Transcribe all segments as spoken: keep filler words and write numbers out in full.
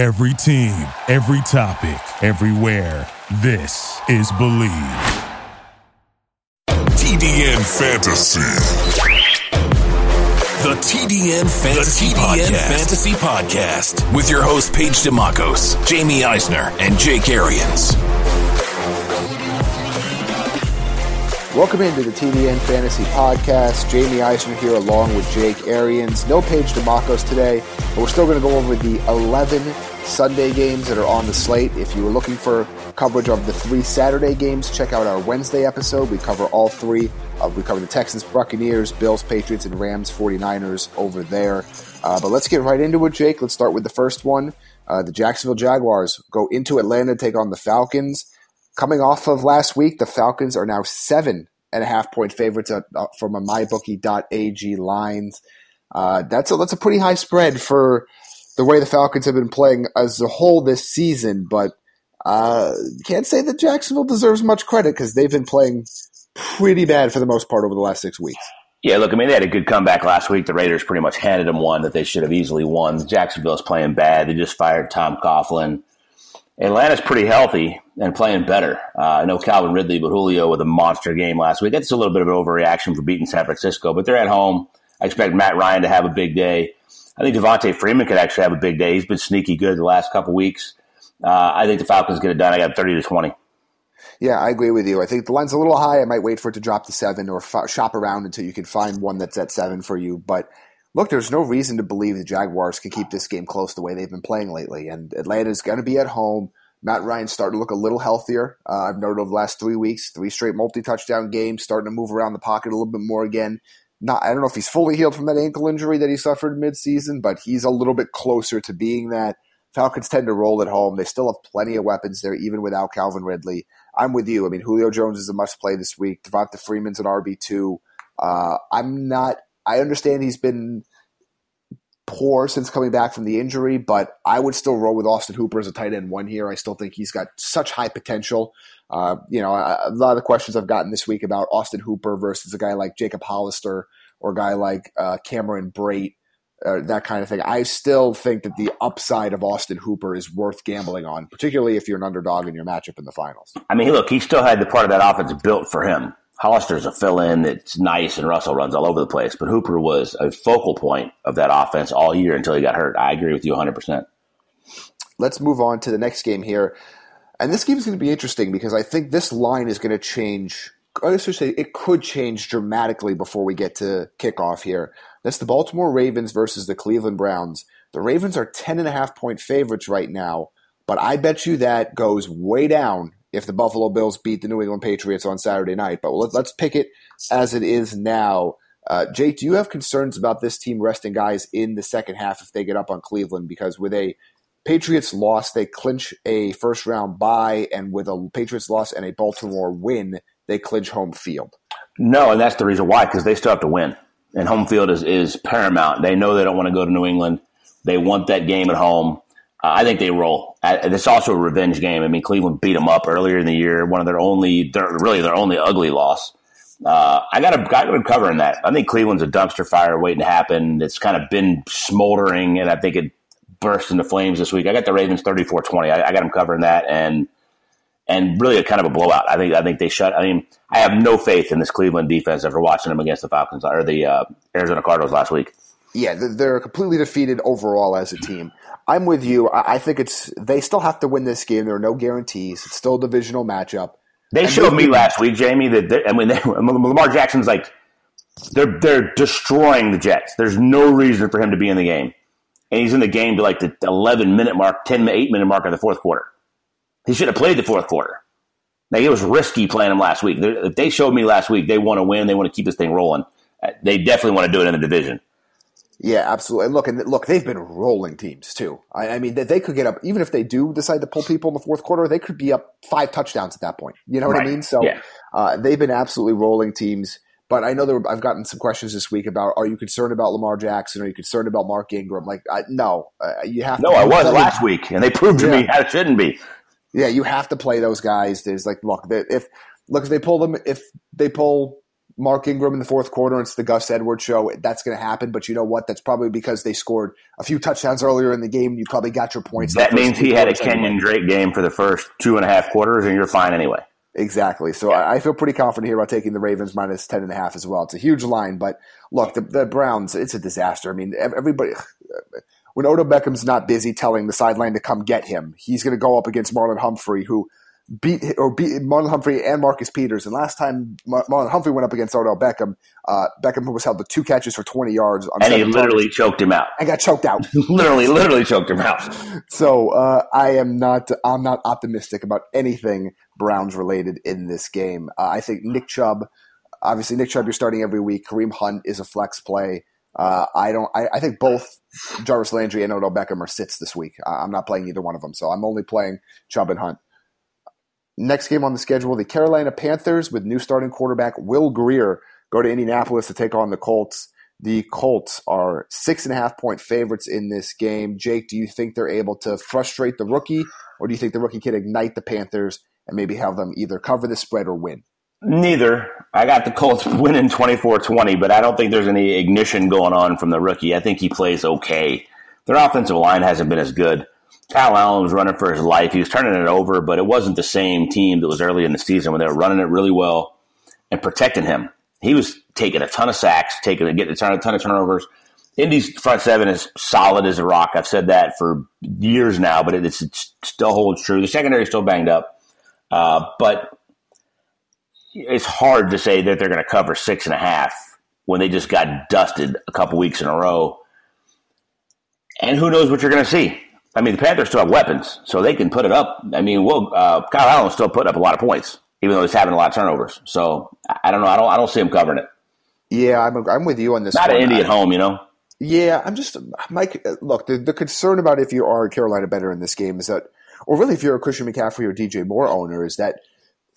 Every team, every topic, everywhere. This is Believe. T D N Fantasy. The T D N Fantasy, the T D N Podcast. Fantasy Podcast with your hosts Paige DiMakos, Jamie Eisner, and Jake Arians. Welcome into the T D N Fantasy Podcast. Jamie Eisner here along with Jake Arians. No Paige DiMakos today, but we're still going to go over the eleven Sunday games that are on the slate. If you were looking for coverage of the three Saturday games, check out our Wednesday episode. We cover all three. Uh, we cover the Texans, Buccaneers, Bills, Patriots, and Rams, 49ers over there. Uh, but let's get right into it, Jake. Let's start with the first one. Uh, the Jacksonville Jaguars go into Atlanta to take on the Falcons. Coming off of last week, the Falcons are now seven and a half point favorites from a my bookie dot a g lines. Uh, that's a that's a pretty high spread for the way the Falcons have been playing as a whole this season. But uh, can't say that Jacksonville deserves much credit because they've been playing pretty bad for the most part over the last six weeks. Yeah, look, I mean, they had a good comeback last week. The Raiders pretty much handed them one that they should have easily won. Jacksonville's playing bad. They just fired Tom Coughlin. Atlanta's pretty healthy and playing better. Uh, I know Calvin Ridley, but Julio with a monster game last week. That's a little bit of an overreaction for beating San Francisco, but they're at home. I expect Matt Ryan to have a big day. I think Devontae Freeman could actually have a big day. He's been sneaky good the last couple weeks. Uh, I think the Falcons get it done. I got thirty to twenty. Yeah, I agree with you. I think the line's a little high. I might wait for it to drop to seven or f- shop around until you can find one that's at seven for you, but look, there's no reason to believe the Jaguars can keep this game close the way they've been playing lately. And Atlanta's going to be at home. Matt Ryan's starting to look a little healthier. Uh, I've noted over the last three weeks, three straight multi-touchdown games, starting to move around the pocket a little bit more again. Not, I don't know if he's fully healed from that ankle injury that he suffered midseason, but he's a little bit closer to being that. Falcons tend to roll at home. They still have plenty of weapons there, even without Calvin Ridley. I'm with you. I mean, Julio Jones is a must-play this week. Devonta Freeman's an R B two. Uh, I'm not... I understand he's been poor since coming back from the injury, but I would still roll with Austin Hooper as a tight end one here. I still think he's got such high potential. Uh, you know, a, a lot of the questions I've gotten this week about Austin Hooper versus a guy like Jacob Hollister or a guy like uh, Cameron Brate, uh, that kind of thing. I still think that the upside of Austin Hooper is worth gambling on, particularly if you're an underdog in your matchup in the finals. I mean, look, he still had the part of that offense built for him. Hollister's a fill-in that's nice, and Russell runs all over the place. But Hooper was a focal point of that offense all year until he got hurt. I agree with you one hundred percent. Let's move on to the next game here. And this game is going to be interesting because I think this line is going to change. I should say it could change dramatically before we get to kickoff here. That's the Baltimore Ravens versus the Cleveland Browns. The Ravens are ten and a half point favorites right now, but I bet you that goes way down if the Buffalo Bills beat the New England Patriots on Saturday night. But let's pick it as it is now. Uh, Jake, do you have concerns about this team resting guys in the second half if they get up on Cleveland? Because with a Patriots loss, they clinch a first-round bye, and with a Patriots loss and a Baltimore win, they clinch home field. No, and that's the reason why, because they still have to win. And home field is, is paramount. They know they don't want to go to New England. They want that game at home. Uh, I think they roll. I, it's also a revenge game. I mean, Cleveland beat them up earlier in the year. One of their only, their, really their only ugly loss. Uh, I got to be covering that. I think Cleveland's a dumpster fire waiting to happen. It's kind of been smoldering, and I think it burst into flames this week. I got the Ravens thirty-four twenty. I, I got them covering that, and and really a kind of a blowout. I think I think they shut. I mean, I have no faith in this Cleveland defense after watching them against the Falcons or the uh, Arizona Cardinals last week. Yeah, they're completely defeated overall as a team. I'm with you. I think it's they still have to win this game. There are no guarantees. It's still a divisional matchup. They and showed me last week, Jamie, that I mean, they, Lamar Jackson's like they're they're destroying the Jets. There's no reason for him to be in the game, and he's in the game to like the eleven minute mark, ten, eight minute mark in the fourth quarter. He should have played the fourth quarter. Like, it was risky playing him last week. They, they showed me last week they want to win. They want to keep this thing rolling. They definitely want to do it in the division. Yeah, absolutely. And look, and look, they've been rolling teams too. I, I mean, they, they could get up, even if they do decide to pull people in the fourth quarter, they could be up five touchdowns at that point. You know what right. I mean? So yeah. uh, they've been absolutely rolling teams. But I know there were, I've gotten some questions this week about, are you concerned about Lamar Jackson? Are you concerned about Mark Ingram? Like, I, no, uh, you have no, to. No, I was play. last week, and they proved to yeah. me how it shouldn't be. Yeah, you have to play those guys. There's like, look, if look if they pull them, if they pull Mark Ingram in the fourth quarter, and it's the Gus Edwards show. That's going to happen, but you know what? That's probably because they scored a few touchdowns earlier in the game. You probably got your points. That means he had a Kenyon Drake game for the first two and a half quarters, and you're fine anyway. Exactly. So yeah. I, I feel pretty confident here about taking the Ravens minus ten and a half as well. It's a huge line, but look, the, the Browns, it's a disaster. I mean, everybody – when Odell Beckham's not busy telling the sideline to come get him, he's going to go up against Marlon Humphrey, who beat or beat Marlon Humphrey and Marcus Peters. And last time Marlon Humphrey went up against Odell Beckham, uh, Beckham was held to two catches for twenty yards, on and he literally targets. choked him out. And got choked out. literally, literally choked him out. So uh, I am not. I'm not optimistic about anything Browns related in this game. Uh, I think Nick Chubb. Obviously, Nick Chubb, you're starting every week. Kareem Hunt is a flex play. Uh, I don't. I, I think both Jarvis Landry and Odell Beckham are sits this week. I'm not playing either one of them, so I'm only playing Chubb and Hunt. Next game on the schedule, the Carolina Panthers with new starting quarterback Will Grier go to Indianapolis to take on the Colts. The Colts are six and a half point favorites in this game. Jake, do you think they're able to frustrate the rookie, or do you think the rookie can ignite the Panthers and maybe have them either cover the spread or win? Neither. I got the Colts winning twenty-four twenty, but I don't think there's any ignition going on from the rookie. I think he plays okay. Their offensive line hasn't been as good. Kyle Allen was running for his life. He was turning it over, but it wasn't the same team that was early in the season when they were running it really well and protecting him. He was taking a ton of sacks, taking a, getting a ton, a ton of turnovers. Indy's front seven is solid as a rock. I've said that for years now, but it, it's, it still holds true. The secondary is still banged up, uh, but it's hard to say that they're going to cover six and a half when they just got dusted a couple weeks in a row. And who knows what you're going to see. I mean, the Panthers still have weapons, so they can put it up. I mean, well, uh, Kyle Allen still put up a lot of points, even though he's having a lot of turnovers. So I don't know. I don't. I don't see him covering it. Yeah, I'm. I'm with you on this. Not an Indy at home, you know. Yeah, I'm just Mike. Look, the, the concern about if you are a Carolina better in this game is that, or really if you're a Christian McCaffrey or D J Moore owner, is that,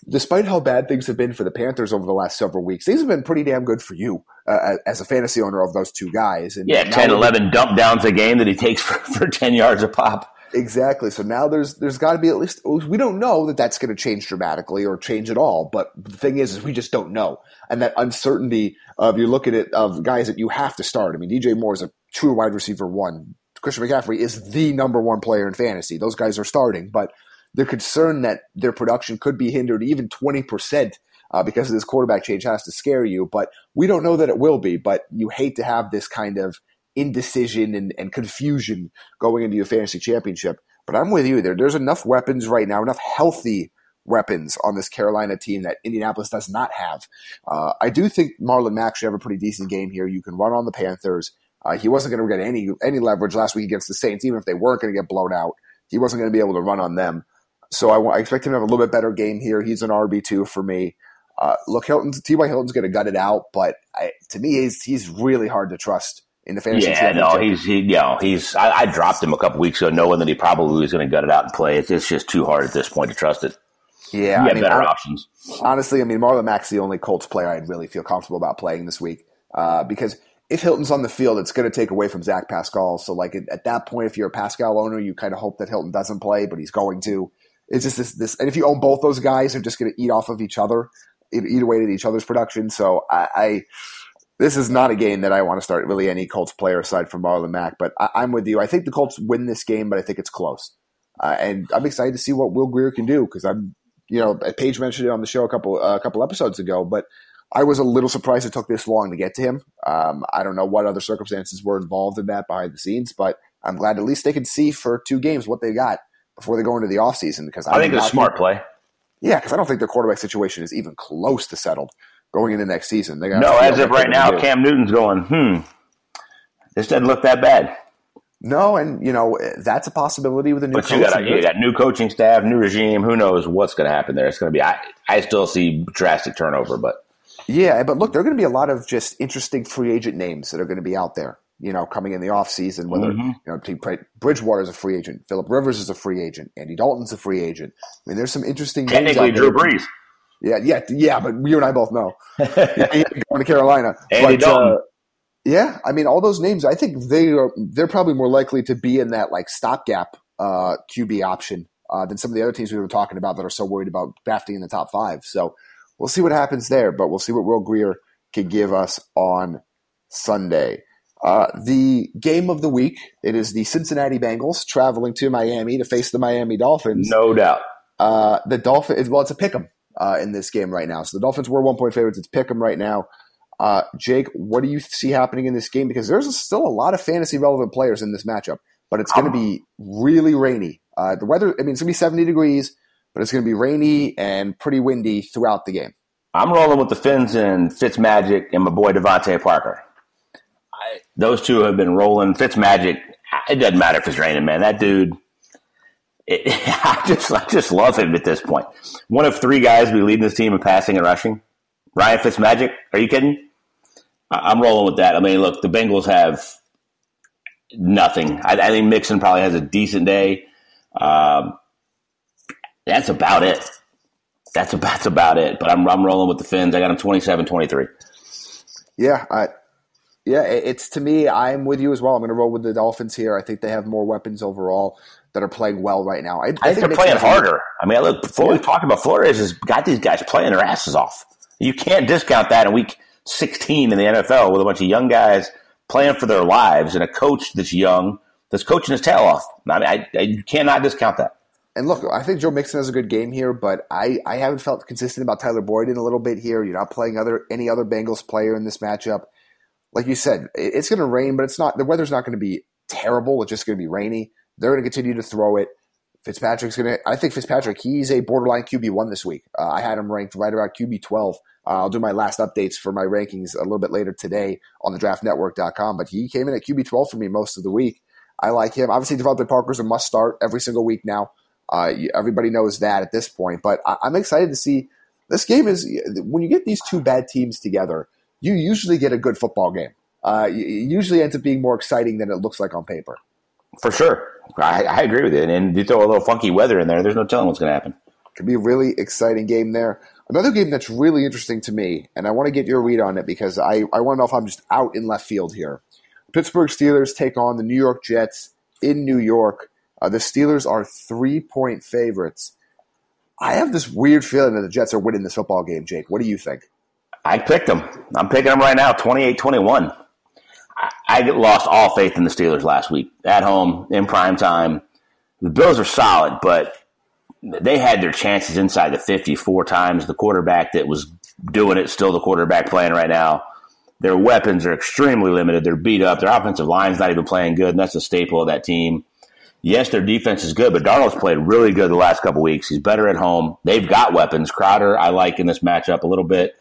despite how bad things have been for the Panthers over the last several weeks, these have been pretty damn good for you uh, as a fantasy owner of those two guys. And yeah, ten eleven dump downs a game that he takes for, for ten yards a pop. Exactly. So now there's there's got to be at least – we don't know that that's going to change dramatically or change at all, but the thing is, is we just don't know. And that uncertainty of you look at it of guys that you have to start. I mean, D J Moore is a true wide receiver one. Christian McCaffrey is the number one player in fantasy. Those guys are starting, but – they're concerned that their production could be hindered even twenty percent uh, because of this quarterback change has to scare you. But we don't know that it will be, but you hate to have this kind of indecision and, and confusion going into your fantasy championship. But I'm with you there. There's enough weapons right now, enough healthy weapons on this Carolina team that Indianapolis does not have. Uh, I do think Marlon Mack should have a pretty decent game here. You can run on the Panthers. Uh, he wasn't going to get any any leverage last week against the Saints, even if they weren't going to get blown out. He wasn't going to be able to run on them. So I, I expect him to have a little bit better game here. He's an R B two for me. Uh, look, Hilton's, T Y Hilton's going to gut it out, but I, to me, he's he's really hard to trust in the fantasy yeah, championship. No, he's, he, you know, he's, I, I dropped him a couple weeks ago knowing that he probably was going to gut it out and play. It's, it's just too hard at this point to trust it. Yeah. You I have mean, better I, options. Honestly, I mean, Marlon Mack's the only Colts player I'd really feel comfortable about playing this week uh, because – if Hilton's on the field, it's going to take away from Zach Pascal. So, like, at that point, if you're a Pascal owner, you kind of hope that Hilton doesn't play, but he's going to. It's just this, this – and if you own both those guys, they're just going to eat off of each other, eat away at each other's production. So, I, I – this is not a game that I want to start really any Colts player aside from Marlon Mack. But I, I'm with you. I think the Colts win this game, but I think it's close. Uh, and I'm excited to see what Will Grier can do because I'm – you know, Paige mentioned it on the show a couple uh, a couple episodes ago, but – I was a little surprised it took this long to get to him. Um, I don't know what other circumstances were involved in that behind the scenes, but I'm glad at least they can see for two games what they got before they go into the offseason. Because I, I think it's a smart play. Yeah, because I don't think their quarterback situation is even close to settled going into next season. They got no, as of right now, Cam Newton's going, hmm, this doesn't look that bad. No, and, you know, that's a possibility with a new coach. But you got, you got new coaching staff, new regime. Who knows what's going to happen there? It's going to be – I, I still see drastic turnover, but – yeah, but look, there are going to be a lot of just interesting free agent names that are going to be out there, you know, coming in the offseason, whether, mm-hmm. you know, Bridgewater is a free agent, Phillip Rivers is a free agent, Andy Dalton's a free agent. I mean, there's some interesting names out there. Technically, Drew Brees. Yeah, yeah, yeah, but you and I both know. Going to Carolina. Andy but, Dalton. Uh, yeah, I mean, all those names, I think they are, they're probably more likely to be in that, like, stopgap uh, Q B option uh, than some of the other teams we were talking about that are so worried about drafting in the top five. So, we'll see what happens there, but we'll see what Will Grier could give us on Sunday. Uh, the game of the week, it is the Cincinnati Bengals traveling to Miami to face the Miami Dolphins. No doubt. Uh, the Dolphins, well, it's a pick 'em uh, in this game right now. So the Dolphins were one point favorites. It's pick 'em right now. Uh, Jake, what do you see happening in this game? Because there's a, still a lot of fantasy relevant players in this matchup, but it's going to be really rainy. Uh, the weather, I mean, it's going to be seventy degrees, but it's going to be rainy and pretty windy throughout the game. I'm rolling with the Fins and Fitzmagic and my boy Devontae Parker. I, those two have been rolling. Fitzmagic, it doesn't matter if it's raining, man. That dude, it, I just I just love him at this point. One of three guys will be leading this team in passing and rushing. Ryan Fitzmagic, are you kidding? I, I'm rolling with that. I mean, look, the Bengals have nothing. I, I think Mixon probably has a decent day. Um, that's about it. That's about, that's about it. But I'm I'm rolling with the Fins. I got them twenty-seven twenty-three. Yeah, I, yeah. It's to me. I'm with you as well. I'm going to roll with the Dolphins here. I think they have more weapons overall that are playing well right now. I, I, think, I think they're playing harder. I mean, look. Flores, yeah. Talking about Flores has got these guys playing their asses off. You can't discount that in week sixteen in the N F L with a bunch of young guys playing for their lives and a coach that's young that's coaching his tail off. I mean, I, I, you cannot discount that. And look, I think Joe Mixon has a good game here, but I, I haven't felt consistent about Tyler Boyd in a little bit here. You're not playing other any other Bengals player in this matchup. Like you said, it, it's going to rain, but it's not. The weather's not going to be terrible. It's just going to be rainy. They're going to continue to throw it. Fitzpatrick's going to – I think Fitzpatrick, he's a borderline Q B one this week. Uh, I had him ranked right around Q B twelve. Uh, I'll do my last updates for my rankings a little bit later today on the draft network dot com, but he came in at Q B twelve for me most of the week. I like him. Obviously, Devontae Parker's a must-start every single week now. Uh, everybody knows that at this point, but I, I'm excited to see this game. Is when you get these two bad teams together, you usually get a good football game. Uh, it usually ends up being more exciting than it looks like on paper. For sure. I, I agree with it. And you throw a little funky weather in there, there's no telling what's going to happen. Could be a really exciting game there. Another game that's really interesting to me, and I want to get your read on it because I, I want to know if I'm just out in left field here. Pittsburgh Steelers take on the New York Jets in New York. Uh, the Steelers are three-point favorites. I have this weird feeling that the Jets are winning this football game, Jake. What do you think? I picked them. I'm picking them right now, twenty-eight twenty-one. I, I lost all faith in the Steelers last week at home in prime time. The Bills are solid, but they had their chances inside the fifty four times. The quarterback that was doing it, still the quarterback playing right now. Their weapons are extremely limited. They're beat up. Their offensive line's not even playing good, and that's a staple of that team. Yes, their defense is good, but Darnold's played really good the last couple weeks. He's better at home. They've got weapons. Crowder, I like in this matchup a little bit.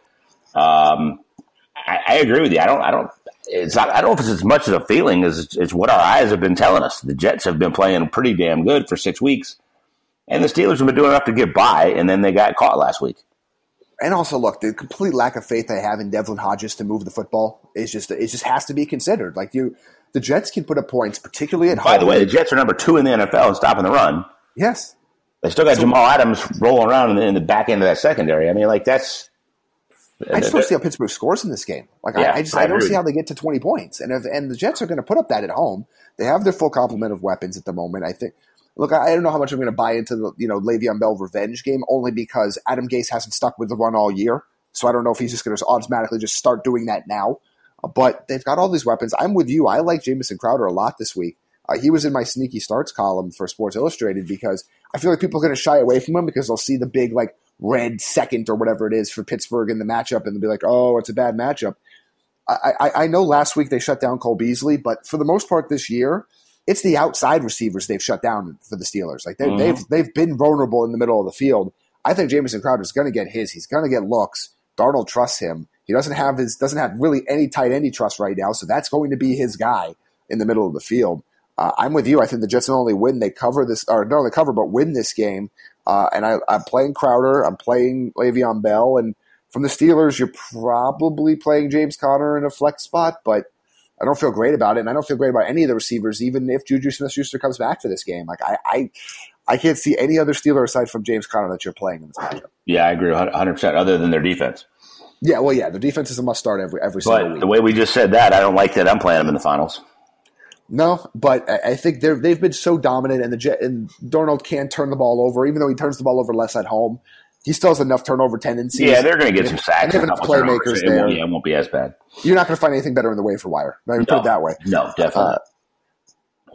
Um, I, I agree with you. I don't. I don't. It's not, I don't know if it's as much as a feeling as it's, it's what our eyes have been telling us. The Jets have been playing pretty damn good for six weeks, and the Steelers have been doing enough to get by, and then they got caught last week. And also, look, the complete lack of faith I have in Devlin Hodges to move the football is just it just has to be considered. Like you. The Jets can put up points, particularly at home. By the way, the Jets are number two in the N F L in stopping the run. Yes. They still got so, Jamal Adams rolling around in the, in the back end of that secondary. I mean, like, that's – I just don't see how Pittsburgh scores in this game. Like, yeah, I, I just – I don't see how they get to twenty points. And if, and the Jets are going to put up that at home. They have their full complement of weapons at the moment, I think. Look, I, I don't know how much I'm going to buy into the, you know, Le'Veon Bell revenge game only because Adam Gase hasn't stuck with the run all year. So I don't know if he's just going to automatically just start doing that now. But they've got all these weapons. I'm with you. I like Jamison Crowder a lot this week. Uh, he was in my sneaky starts column for Sports Illustrated because I feel like people are going to shy away from him because they'll see the big like red second or whatever it is for Pittsburgh in the matchup and they'll be like, oh, it's a bad matchup. I, I, I know last week they shut down Cole Beasley, but for the most part this year, it's the outside receivers they've shut down for the Steelers. Like they, mm-hmm. they've they've been vulnerable in the middle of the field. I think Jamison Crowder is going to get his. He's going to get looks. Darnold trusts him. He doesn't have his doesn't have really any tight end he trusts right now, so that's going to be his guy in the middle of the field. Uh, I'm with you. I think the Jets not only win, they cover this, or not only cover, but win this game. Uh, and I, I'm playing Crowder. I'm playing Le'Veon Bell. And from the Steelers, you're probably playing James Conner in a flex spot, but I don't feel great about it, and I don't feel great about any of the receivers, even if Juju Smith-Schuster comes back for this game. Like I, I, I can't see any other Steeler aside from James Conner that you're playing in this matchup. Yeah, I agree one hundred percent, other than their defense. Yeah, well, yeah, the defense is a must-start every every but single week. The way we just said that, I don't like that I'm playing them in the finals. No, but I think they're, they've been so dominant, and the Jet, and Darnold can't turn the ball over, even though he turns the ball over less at home. he still has enough turnover tendencies. Yeah, they're going to get some sacks. And they have enough playmakers there. Yeah, it won't be as bad. You're not going to find anything better in the waiver wire. I mean, no, put it that way. No, definitely. Uh,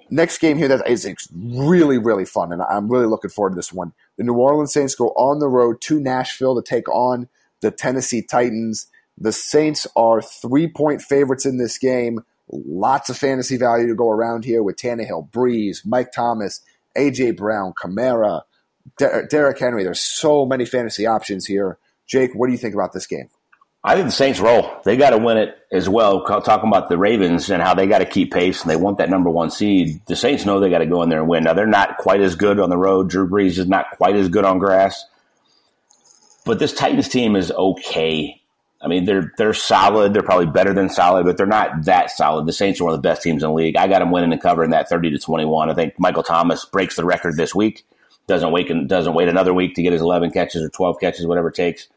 next game here that is really, really fun, and I'm really looking forward to this one. The New Orleans Saints go on the road to Nashville to take on the Tennessee Titans. The Saints are three-point favorites in this game. Lots of fantasy value to go around here with Tannehill, Breeze, Mike Thomas, A J. Brown, Kamara, Der- Derrick Henry. There's so many fantasy options here. Jake, what do you think about this game? I think the Saints roll. They got to win it as well. Talking about the Ravens and how they got to keep pace and they want that number one seed, the Saints know they got to go in there and win. Now, they're not quite as good on the road. Drew Brees is not quite as good on grass. But this Titans team is okay. I mean, they're they're solid. They're probably better than solid, but they're not that solid. The Saints are one of the best teams in the league. I got them winning and covering that thirty to twenty-one. I think Michael Thomas breaks the record this week. Doesn't wait doesn't wait another week to get his eleven catches or twelve catches, whatever it takes.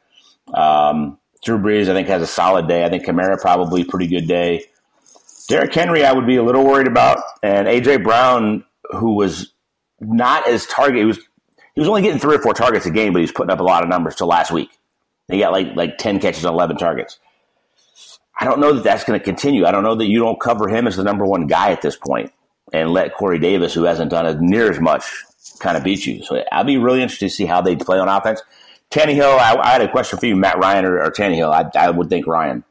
Um, Drew Brees, I think, has a solid day. I think Kamara probably pretty good day. Derrick Henry, I would be a little worried about, and A J. Brown, who was not as target, he was he was only getting three or four targets a game, but he was putting up a lot of numbers till last week. He got like like ten catches on eleven targets. I don't know that that's going to continue. I don't know that you don't cover him as the number one guy at this point and let Corey Davis, who hasn't done as near as much, kind of beat you. So I'll be really interested to see how they play on offense. Tannehill, I, I had a question for you, Matt Ryan or, or Tannehill. I, I would think Ryan.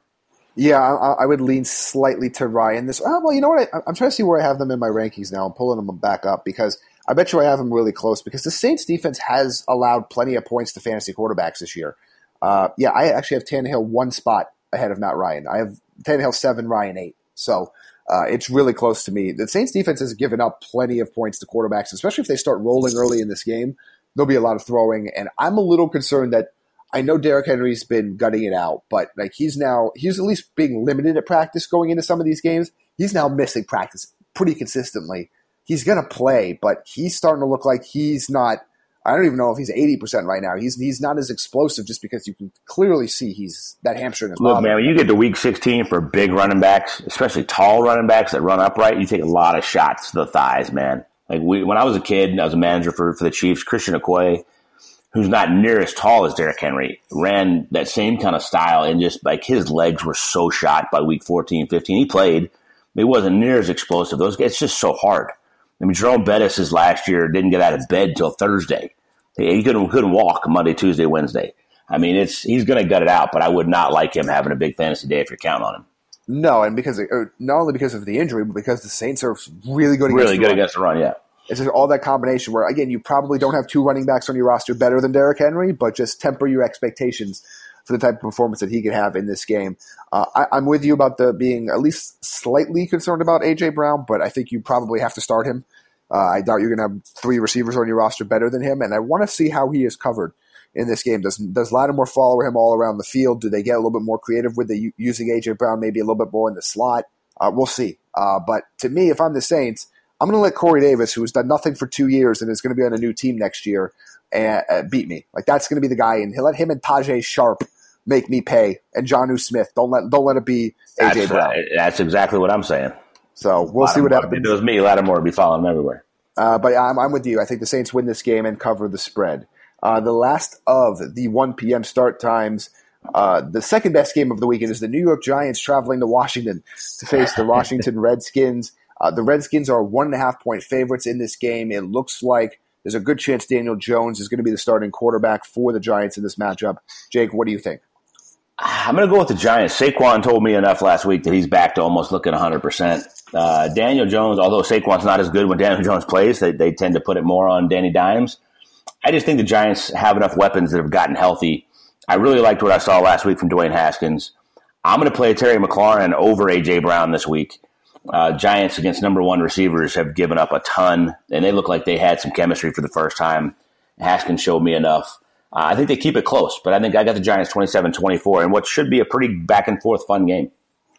Yeah, I, I would lean slightly to Ryan. This oh, well, you know what? I, I'm trying to see where I have them in my rankings now. I'm pulling them back up because I bet you I have them really close because the Saints defense has allowed plenty of points to fantasy quarterbacks this year. Uh, yeah, I actually have Tannehill one spot ahead of Matt Ryan. I have Tannehill seven, Ryan eight. So uh, it's really close to me. The Saints defense has given up plenty of points to quarterbacks, especially if they start rolling early in this game. There'll be a lot of throwing, and I'm a little concerned that I know Derrick Henry's been gutting it out, but like he's now he's at least being limited at practice going into some of these games. He's now missing practice pretty consistently. He's going to play, but he's starting to look like he's not. I don't even know if he's eighty percent right now. He's he's not as explosive just because you can clearly see he's that hamstring is bothering. Look, man, when you get to week sixteen for big running backs, especially tall running backs that run upright, you take a lot of shots to the thighs, man. Like we, when I was a kid, I was a manager for, for the Chiefs. Christian McCaffrey, who's not near as tall as Derrick Henry, ran that same kind of style, and just like his legs were so shot by week fourteen, fifteen. He played, but he wasn't near as explosive. Those guys, it's just so hard. I mean, Jerome Bettis' last year didn't get out of bed till Thursday. He couldn't couldn't walk Monday, Tuesday, Wednesday. I mean, it's he's going to gut it out, but I would not like him having a big fantasy day if you're counting on him. No, and because not only because of the injury, but because the Saints are really good against really the good run. against the run. Yeah, it's just all that combination where again, you probably don't have two running backs on your roster better than Derrick Henry, but just temper your expectations for the type of performance that he could have in this game. Uh, I, I'm with you about the being at least slightly concerned about A J. Brown, but I think you probably have to start him. Uh, I doubt you're going to have three receivers on your roster better than him, and I want to see how he is covered in this game. Does does Lattimore follow him all around the field? Do they get a little bit more creative with the, using A J. Brown maybe a little bit more in the slot? Uh, we'll see. Uh, but to me, if I'm the Saints, I'm going to let Corey Davis, who has done nothing for two years and is going to be on a new team next year, and uh, beat me. Like that's going to be the guy, and he'll let him and Tajay Sharp make me pay, and Jonnu Smith. Don't let don't let it be A J. Brown. Right. That's exactly what I'm saying. So we'll Lattimore, see what happens. If it was me, Lattimore would be following him everywhere. Uh, but I'm, I'm with you. I think the Saints win this game and cover the spread. Uh, the last of the one p.m. start times, uh, the second best game of the weekend is the New York Giants traveling to Washington to face the Washington Redskins. Uh, the Redskins are one and a half point favorites in this game. It looks like there's a good chance Daniel Jones is going to be the starting quarterback for the Giants in this matchup. Jake, what do you think? I'm going to go with the Giants. Saquon told me enough last week that he's back to almost looking one hundred percent. Uh, Daniel Jones, although Saquon's not as good when Daniel Jones plays, they, they tend to put it more on Danny Dimes. I just think the Giants have enough weapons that have gotten healthy. I really liked what I saw last week from Dwayne Haskins. I'm going to play Terry McLaurin over A J. Brown this week. Uh, Giants against number one receivers have given up a ton, and they look like they had some chemistry for the first time. Haskins showed me enough. Uh, I think they keep it close, but I think I got the Giants twenty-seven twenty-four in what should be a pretty back-and-forth fun game.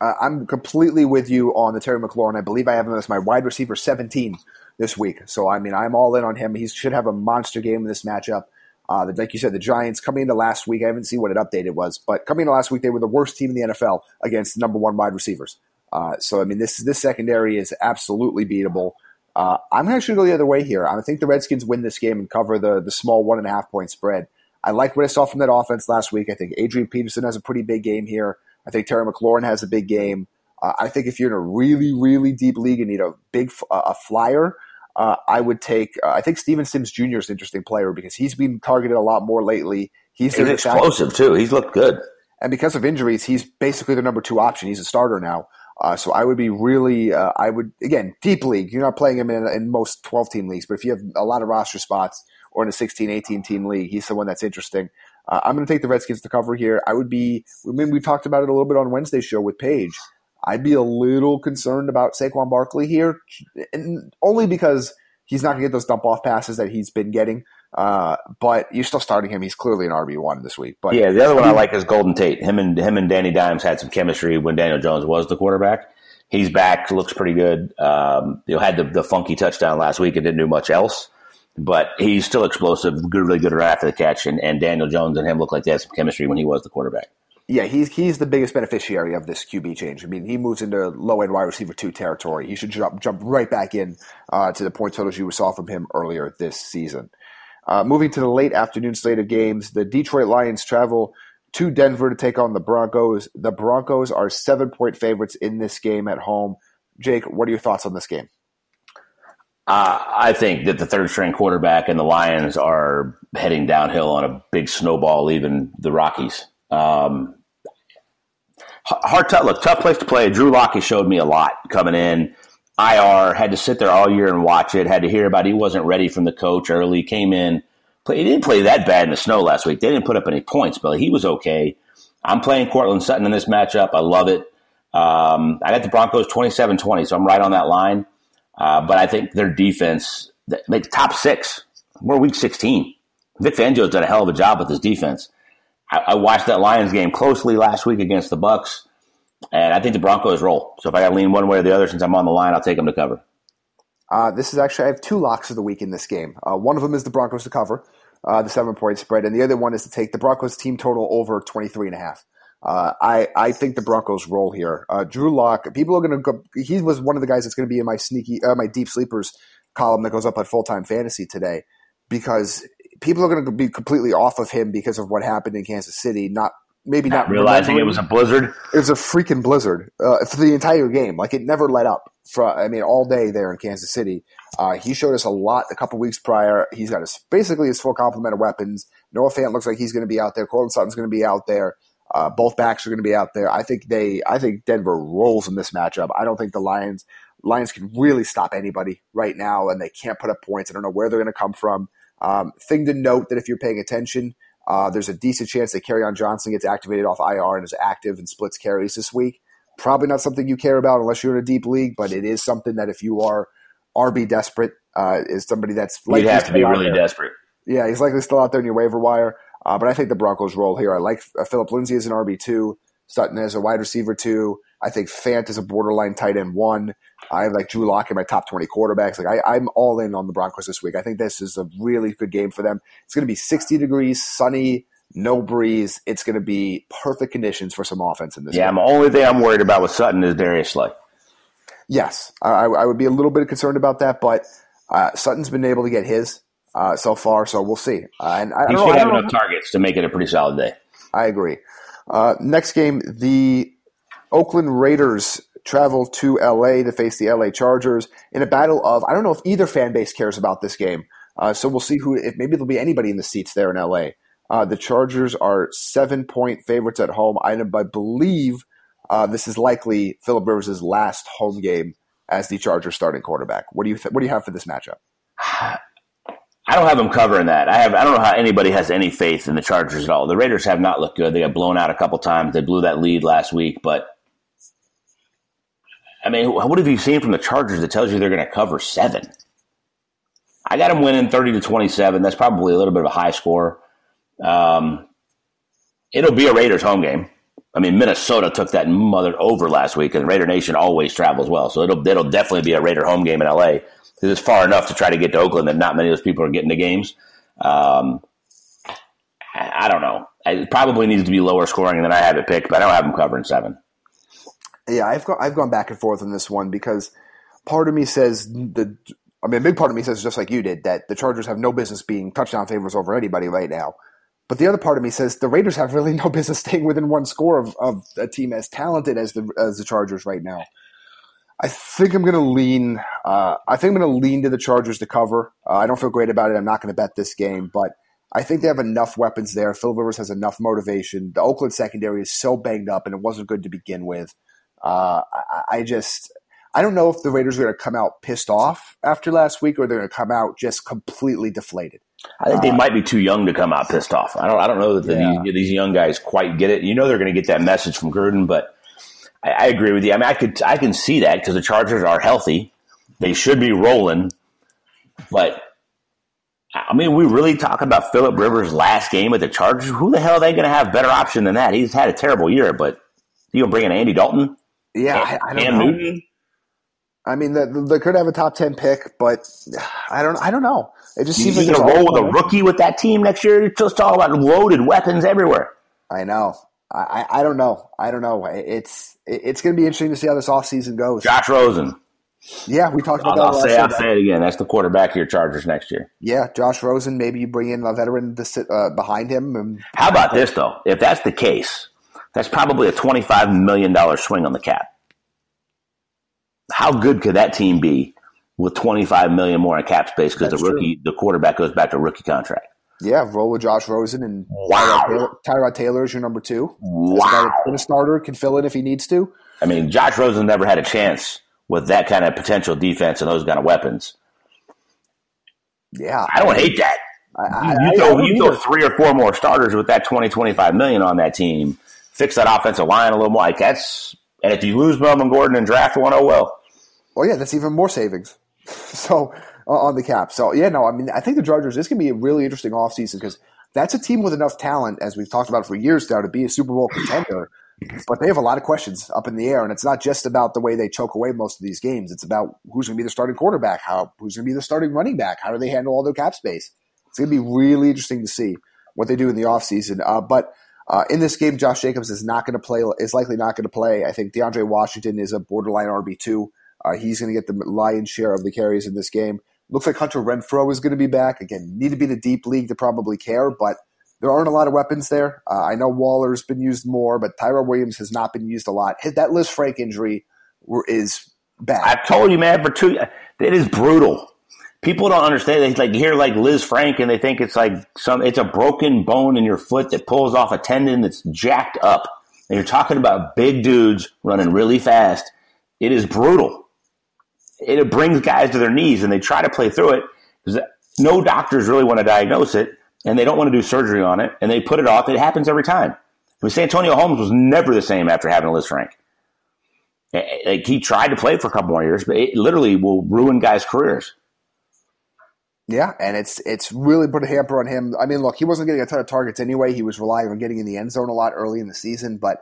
Uh, I'm completely with you on the Terry McLaurin. I believe I have him as my wide receiver seventeen this week. So, I mean, I'm all in on him. He should have a monster game in this matchup. Uh, like you said, the Giants coming into last week, I haven't seen what it updated was, but coming into last week, they were the worst team in the N F L against number one wide receivers. Uh, so, I mean, this this secondary is absolutely beatable. Uh, I'm actually going to go the other way here. I think the Redskins win this game and cover the the small one and a half point spread. I like what I saw from that offense last week. I think Adrian Peterson has a pretty big game here. I think Terry McLaurin has a big game. Uh, I think if you're in a really, really deep league and need a big uh, a flyer, uh, I would take uh, – I think Steven Sims Junior is an interesting player because he's been targeted a lot more lately. He's, he's explosive too. He's looked good. And because of injuries, he's basically the number two option. He's a starter now. Uh, so I would be really uh, – I would – again, deep league. You're not playing him in, in most twelve-team leagues, but if you have a lot of roster spots or in a sixteen, eighteen-team league, he's the one that's interesting. Uh, I'm going to take the Redskins to cover here. I would be – I mean, we talked about it a little bit on Wednesday's show with Paige. I'd be a little concerned about Saquon Barkley here, and only because he's not going to get those dump-off passes that he's been getting. Uh, but you're still starting him. He's clearly an R B one this week. But yeah, the other one I like is Golden Tate. Him and him and Danny Dimes had some chemistry when Daniel Jones was the quarterback. He's back, looks pretty good. Um, you know, had the, the funky touchdown last week and didn't do much else. But he's still explosive, really good right after the catch, and, and Daniel Jones and him look like they had some chemistry when he was the quarterback. Yeah, he's he's the biggest beneficiary of this Q B change. I mean, he moves into low-end wide receiver two territory. He should jump, jump right back in uh, to the point totals you saw from him earlier this season. Uh, moving to the late afternoon slate of games, the Detroit Lions travel to Denver to take on the Broncos. The Broncos are seven-point favorites in this game at home. Jake, what are your thoughts on this game? Uh, I think that the third-string quarterback and the Lions are heading downhill on a big snowball, even the Rockies. Um, hard to look, tough place to play. Drew Lockey showed me a lot coming in. I R had to sit there all year and watch it. Had to hear about it. He wasn't ready from the coach early. Came in, play. He didn't play that bad in the snow last week. They didn't put up any points, but he was okay. I'm playing Cortland Sutton in this matchup. I love it. Um, I got the Broncos twenty-seven twenty, so I'm right on that line. Uh, but I think their defense, the top six. We're week sixteen. Vic Fangio's done a hell of a job with his defense. I watched that Lions game closely last week against the Bucks, and I think the Broncos roll. So if I got to lean one way or the other, since I'm on the line, I'll take them to cover. Uh, this is actually – I have two locks of the week in this game. Uh, one of them is the Broncos to cover, uh, the seven-point spread, and the other one is to take the Broncos team total over twenty-three and a half. Uh, I, I think the Broncos roll here. Uh, Drew Lock, people are going to go – he was one of the guys that's going to be in my sneaky uh, – my deep sleepers column that goes up on Full-Time Fantasy today because – people are going to be completely off of him because of what happened in Kansas City. Not maybe not, not realizing it was a blizzard. It was a freaking blizzard uh, for the entire game. Like it never let up. For, I mean, all day there in Kansas City, uh, he showed us a lot a couple weeks prior. He's got his, basically his full complement of weapons. Noah Fant looks like he's going to be out there. Cortland Sutton's going to be out there. Uh, both backs are going to be out there. I think they. I think Denver rolls in this matchup. I don't think the Lions Lions can really stop anybody right now, and they can't put up points. I don't know where they're going to come from. Um, thing to note that if you're paying attention, uh, there's a decent chance that Kerryon Johnson gets activated off I R and is active and splits carries this week. Probably not something you care about unless you're in a deep league, but it is something that if you are R B desperate, uh, is somebody that's likely you'd have to be really desperate. Yeah, he's likely still out there in your waiver wire. Uh, but I think the Broncos roll here. I like uh, Phillip Lindsay as an R B two, Sutton as a wide receiver two. I think Fant is a borderline tight end one. I have like Drew Lock in my top twenty quarterbacks. Like I, I'm all in on the Broncos this week. I think this is a really good game for them. It's going to be sixty degrees, sunny, no breeze. It's going to be perfect conditions for some offense in this yeah, game. Yeah, the only thing I'm worried about with Sutton is Darius Slay. Yes, I, I would be a little bit concerned about that, but uh, Sutton's been able to get his uh, so far, so we'll see. Uh, and I, he I don't should know, have enough know. targets to make it a pretty solid day. I agree. Uh, next game, the Oakland Raiders travel to L A to face the L A Chargers in a battle of, I don't know if either fan base cares about this game. Uh, so we'll see who, if maybe there'll be anybody in the seats there in L A. Uh, the Chargers are seven point favorites at home. I, I believe uh, this is likely Phillip Rivers' last home game as the Chargers starting quarterback. What do you, th- what do you have for this matchup? I don't have them covering that. I have. I don't know how anybody has any faith in the Chargers at all. The Raiders have not looked good. They got blown out a couple times. They blew that lead last week, but I mean, what have you seen from the Chargers that tells you they're going to cover seven? I got them winning thirty to twenty-seven. That's probably a little bit of a high score. Um, it'll be a Raiders home game. I mean, Minnesota took that mother over last week, and Raider Nation always travels well. So it'll it'll definitely be a Raider home game in L A. Because it's far enough to try to get to Oakland that not many of those people are getting to games. Um, I, I don't know. It probably needs to be lower scoring than I have it picked, but I don't have them covering seven. Yeah, I've gone, I've gone back and forth on this one because part of me says the, I mean, a big part of me says just like you did that the Chargers have no business being touchdown favorites over anybody right now. But the other part of me says the Raiders have really no business staying within one score of, of a team as talented as the as the Chargers right now. I think I'm going to lean. Uh, I think I'm going to lean to the Chargers to cover. Uh, I don't feel great about it. I'm not going to bet this game, but I think they have enough weapons there. Phil Rivers has enough motivation. The Oakland secondary is so banged up, and it wasn't good to begin with. Uh, I, I just I don't know if the Raiders are going to come out pissed off after last week, or they're going to come out just completely deflated. I think they uh, might be too young to come out pissed off. I don't. I don't know that the, yeah. these, these young guys quite get it. You know, they're going to get that message from Gruden, but I, I agree with you. I mean, I could. I can see that because the Chargers are healthy; they should be rolling. But I mean, we really talk about Phillip Rivers' last game at the Chargers. Who the hell are they going to have better option than that? He's had a terrible year, but you gonna bring in Andy Dalton? Yeah, and, I, I don't and know. Newton? I mean, they the, the could have a top ten pick, but I don't. I don't know. It just seems like you're gonna roll with a rookie with that team next year. You're just talking about loaded weapons everywhere. I know. I, I don't know. I don't know. It's it's going to be interesting to see how this offseason goes. Josh Rosen. Yeah, we talked about I'll, that. I'll say, I'll say it again. That's the quarterback of your Chargers next year. Yeah, Josh Rosen. Maybe you bring in a veteran to sit uh, behind him. And how about this though? If that's the case, that's probably a twenty-five million dollar swing on the cap. How good could that team be with twenty-five million dollars more in cap space because the rookie, true. the quarterback goes back to rookie contract? Yeah, roll with Josh Rosen and wow. Tyrod Taylor, Tyrod Taylor is your number two. Wow. That's been a starter, can fill in if he needs to. I mean, Josh Rosen never had a chance with that kind of potential defense and those kind of weapons. Yeah. I don't hate that. I, I, you throw, I you throw three or four more starters with that twenty, twenty-five million dollars on that team. Fix that offensive line a little more. Like that's, and if you lose Melvin Gordon and draft one, oh, well. Well, yeah, that's even more savings. So uh, on the cap. So, yeah, no, I mean, I think the Chargers, this can be a really interesting offseason because that's a team with enough talent, as we've talked about for years now, to be a Super Bowl contender. But they have a lot of questions up in the air, and it's not just about the way they choke away most of these games. It's about who's going to be the starting quarterback, how who's going to be the starting running back, how do they handle all their cap space. It's going to be really interesting to see what they do in the offseason. Uh, but uh, in this game, Josh Jacobs is not going to play, is likely not going to play. I think DeAndre Washington is a borderline R B two. Uh, he's going to get the lion's share of the carries in this game. Looks like Hunter Renfrow is going to be back. Again, need to be the deep league to probably care, but there aren't a lot of weapons there. Uh, I know Waller's been used more, but Tyrell Williams has not been used a lot. His, that Liz Frank injury were, is bad. I told you, man, for two, it is brutal. People don't understand. They like hear like Liz Frank, and they think it's like some. It's a broken bone in your foot that pulls off a tendon that's jacked up. And you're talking about big dudes running really fast. It is brutal. It brings guys to their knees, and they try to play through it because no doctors really want to diagnose it, and they don't want to do surgery on it, and they put it off. It happens every time. I mean, Santonio Holmes was never the same after having a Liz Frank. Like, he tried to play for a couple more years, but it literally will ruin guys' careers. Yeah, and it's it's really put a hamper on him. I mean, look, he wasn't getting a ton of targets anyway. He was relying on getting in the end zone a lot early in the season, but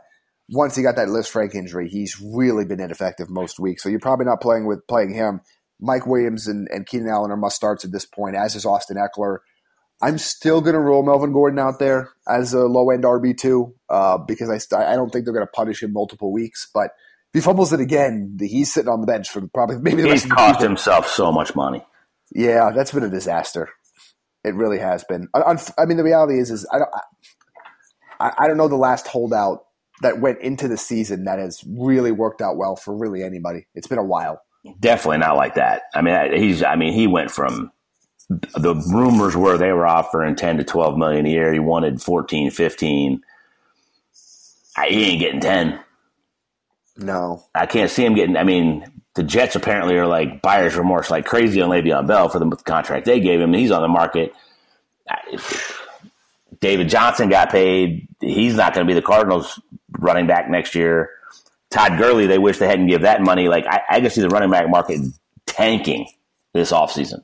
once he got that Liz Frank injury, he's really been ineffective most weeks. So you're probably not playing with playing him. Mike Williams and, and Keenan Allen are must-starts at this point, as is Austin Eckler. I'm still going to roll Melvin Gordon out there as a low-end R B two uh, because I, I don't think they're going to punish him multiple weeks. But if he fumbles it again, he's sitting on the bench for probably maybe the rest of the season. He's cost himself so much money. Yeah, that's been a disaster. It really has been. I, I mean, the reality is, is I don't, I, I don't know the last holdout that went into the season that has really worked out well for really anybody. It's been a while. Definitely not like that. I mean, he's. I mean, he went from the rumors were they were offering ten to twelve million a year. He wanted fourteen, fifteen. I, he ain't getting ten. No, I can't see him getting. I mean, the Jets apparently are like buyer's remorse, like crazy on Le'Veon Bell for the contract they gave him. He's on the market. I, David Johnson got paid. He's not going to be the Cardinals' running back next year. Todd Gurley, they wish they hadn't give that money. Like I, I can see the running back market tanking this offseason,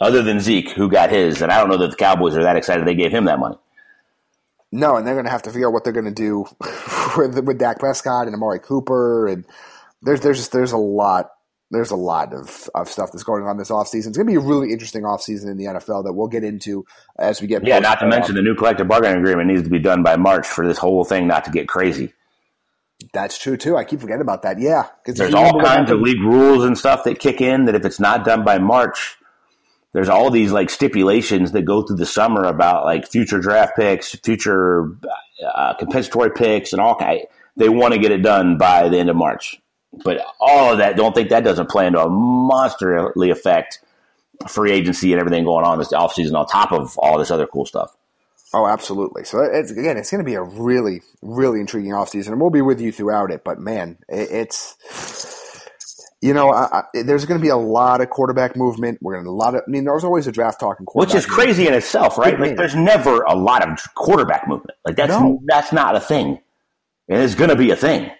other than Zeke, who got his. And I don't know that the Cowboys are that excited they gave him that money. No, and they're going to have to figure out what they're going to do with, with Dak Prescott and Amari Cooper. And there's there's just, there's a lot there's a lot of, of stuff that's going on this offseason. It's going to be a really interesting offseason in the N F L that we'll get into as we get. Yeah, not to mention the new collective bargaining agreement needs to be done by March for this whole thing not to get crazy. That's true, too. I keep forgetting about that. Yeah. There's all kinds of league rules and stuff that kick in that if it's not done by March, there's all these like stipulations that go through the summer about like future draft picks, future uh, compensatory picks, and all kind. They want to get it done by the end of March. But all of that, don't think that doesn't play into a monsterly effect free agency and everything going on this offseason on top of all this other cool stuff. Oh, absolutely. So, it's, again, it's going to be a really, really intriguing offseason, and we'll be with you throughout it. But, man, it, it's – You know, I, I, there's going to be a lot of quarterback movement. We're going to a lot of. I mean, there's always a draft talk in quarterback, which is movement. Crazy in itself, right? Like, there's never a lot of quarterback movement. Like that's no. that's not a thing, and it's going to be a thing.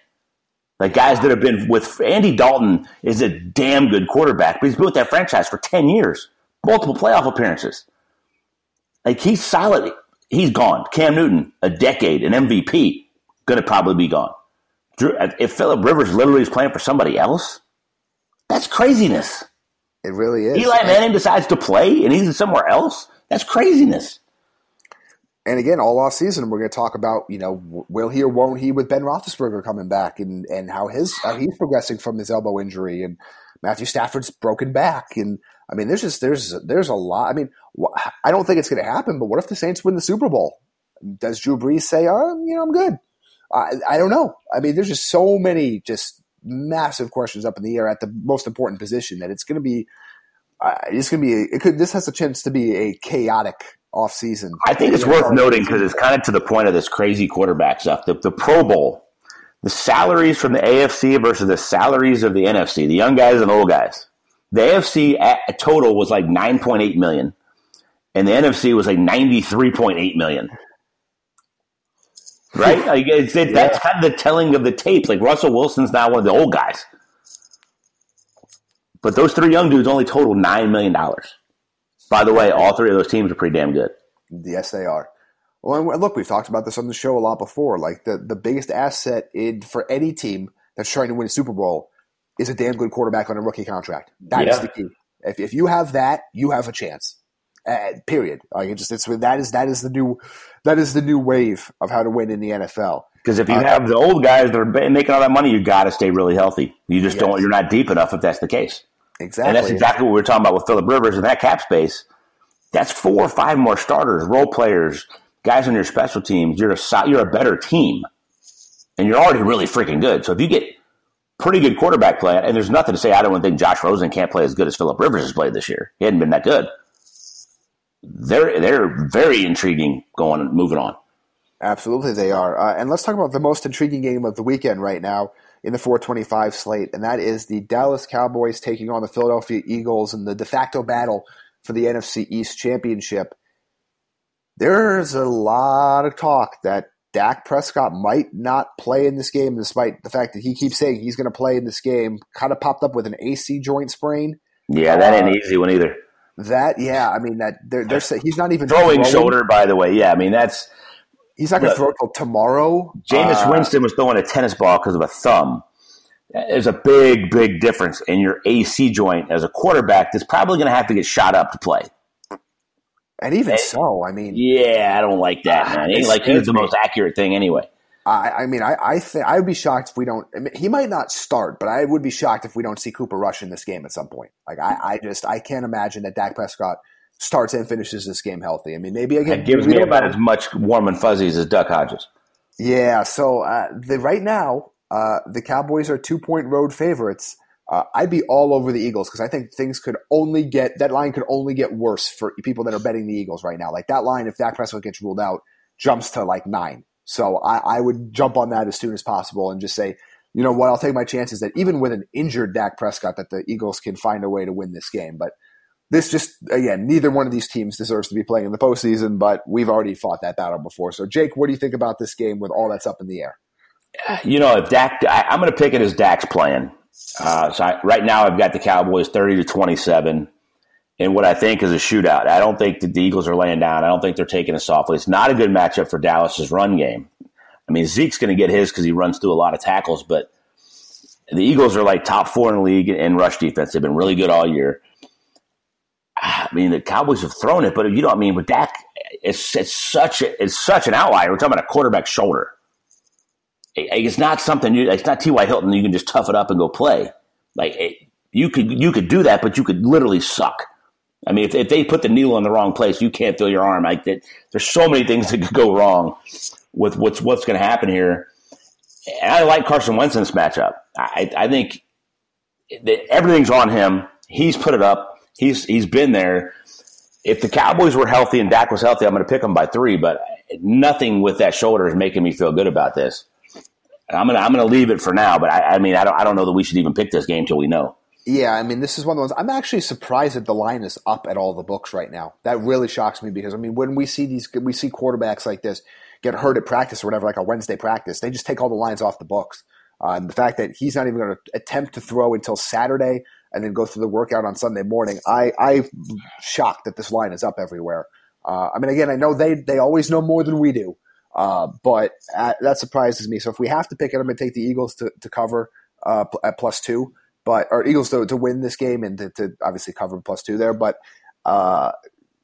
Like guys that have been with Andy Dalton is a damn good quarterback, but he's been with that franchise for ten years, multiple playoff appearances. Like he's solid. He's gone. Cam Newton, a decade, an M V P, going to probably be gone. Drew, if Phillip Rivers literally is playing for somebody else. That's craziness. It really is. Eli Manning decides to play and he's somewhere else. That's craziness. And again, all off season, we're going to talk about, you know, will he or won't he with Ben Roethlisberger coming back and, and how his how he's progressing from his elbow injury and Matthew Stafford's broken back. And I mean, there's just there's there's a lot. I mean, I don't think it's going to happen. But what if the Saints win the Super Bowl? Does Drew Brees say, "Oh, you know, I'm good"? I I don't know. I mean, there's just so many just. Massive questions up in the air at the most important position that it's going to be. Uh, it's going to be. A, it could. This has a chance to be a chaotic offseason. I think it's you know, worth noting because it's kind of to the point of this crazy quarterback stuff. The, the Pro Bowl, the salaries from the A F C versus the salaries of the N F C, the young guys and old guys. The A F C at a total was like nine point eight million, and the N F C was like ninety three point eight million. Right? Like it's, it, yeah. That's kind of the telling of the tape. Like, Russell Wilson's not one of the old guys. But those three young dudes only total nine million dollars. By the way, all three of those teams are pretty damn good. Yes, they are. Well, and look, we've talked about this on the show a lot before. Like, the, the biggest asset in, for any team that's trying to win a Super Bowl is a damn good quarterback on a rookie contract. That yeah. is the key. If, if you have that, you have a chance. Uh, period. Like it just it's that is that is the new that is the new wave of how to win in the N F L. Because if you uh, have the old guys that are making all that money, you got to stay really healthy. You just yes. don't. You're not deep enough if that's the case. Exactly. And that's exactly what we were talking about with Phillip Rivers and that cap space. That's four or five more starters, role players, guys on your special teams. You're a you're a better team, and you're already really freaking good. So if you get pretty good quarterback play, and there's nothing to say I don't think Josh Rosen can't play as good as Phillip Rivers has played this year. He hadn't been that good. They're they're very intriguing going and moving on. Absolutely, they are. Uh, and let's talk about the most intriguing game of the weekend right now in the four twenty-five slate, and that is the Dallas Cowboys taking on the Philadelphia Eagles in the de facto battle for the N F C East Championship. There's a lot of talk that Dak Prescott might not play in this game, despite the fact that he keeps saying he's going to play in this game. Kind of popped up with an A C joint sprain. Yeah, that ain't an easy one either. That yeah, I mean that they're they're he's not even throwing, throwing. shoulder. By the way, yeah, I mean that's he's not going to throw till tomorrow. Jameis uh, Winston was throwing a tennis ball because of a thumb. There's a big, big difference in your A C joint as a quarterback. That's probably going to have to get shot up to play. And even and, so, I mean, yeah, I don't like that, man. It ain't like he's the most accurate thing anyway. I, I mean, I I think I would be shocked if we don't. I mean, he might not start, but I would be shocked if we don't see Cooper Rush in this game at some point. Like I, I just I can't imagine that Dak Prescott starts and finishes this game healthy. I mean, maybe again it gives me about know. as much warm and fuzzies as Duck Hodges. Yeah. So uh, the, right now, uh, the Cowboys are two point road favorites. Uh, I'd be all over the Eagles because I think things could only get that line could only get worse for people that are betting the Eagles right now. Like that line, if Dak Prescott gets ruled out, jumps to like nine. So I, I would jump on that as soon as possible and just say, you know what, I'll take my chances that even with an injured Dak Prescott that the Eagles can find a way to win this game. But this just, again, neither one of these teams deserves to be playing in the postseason, but we've already fought that battle before. So, Jake, what do you think about this game with all that's up in the air? You know, if Dak, I, I'm going to pick it as Dak's playing. Uh, so I, right now I've got the Cowboys thirty to twenty-seven in what I think is a shootout. I don't think that the Eagles are laying down. I don't think they're taking it softly. It's not a good matchup for Dallas's run game. I mean, Zeke's going to get his because he runs through a lot of tackles, but the Eagles are like top four in the league in rush defense. They've been really good all year. I mean, the Cowboys have thrown it, but you know what I mean? With Dak, it's, it's, such, a, it's such an outlier. We're talking about a quarterback shoulder. It, it's not something you – it's not T Y. Hilton. You can just tough it up and go play. Like it, you could you could do that, but you could literally suck. I mean, if, if they put the needle in the wrong place, you can't feel your arm. Like that, there's so many things that could go wrong with what's what's going to happen here. And I like Carson Wentz in this matchup. I, I think that everything's on him. He's put it up. He's he's been there. If the Cowboys were healthy and Dak was healthy, I'm going to pick them by three. But nothing with that shoulder is making me feel good about this. I'm gonna I'm gonna leave it for now. But I, I mean, I don't I don't know that we should even pick this game till we know. Yeah, I mean, this is one of the ones I'm actually surprised that the line is up at all the books right now. That really shocks me because, I mean, when we see these, we see quarterbacks like this get hurt at practice or whatever, like a Wednesday practice, they just take all the lines off the books. Uh, and the fact that he's not even going to attempt to throw until Saturday and then go through the workout on Sunday morning, I, I'm shocked that this line is up everywhere. Uh, I mean, again, I know they, they always know more than we do, uh, but at, that surprises me. So if we have to pick it, I'm going to take the Eagles to, to cover uh, at plus two. But or Eagles to, to win this game and to, to obviously cover plus two there. But uh,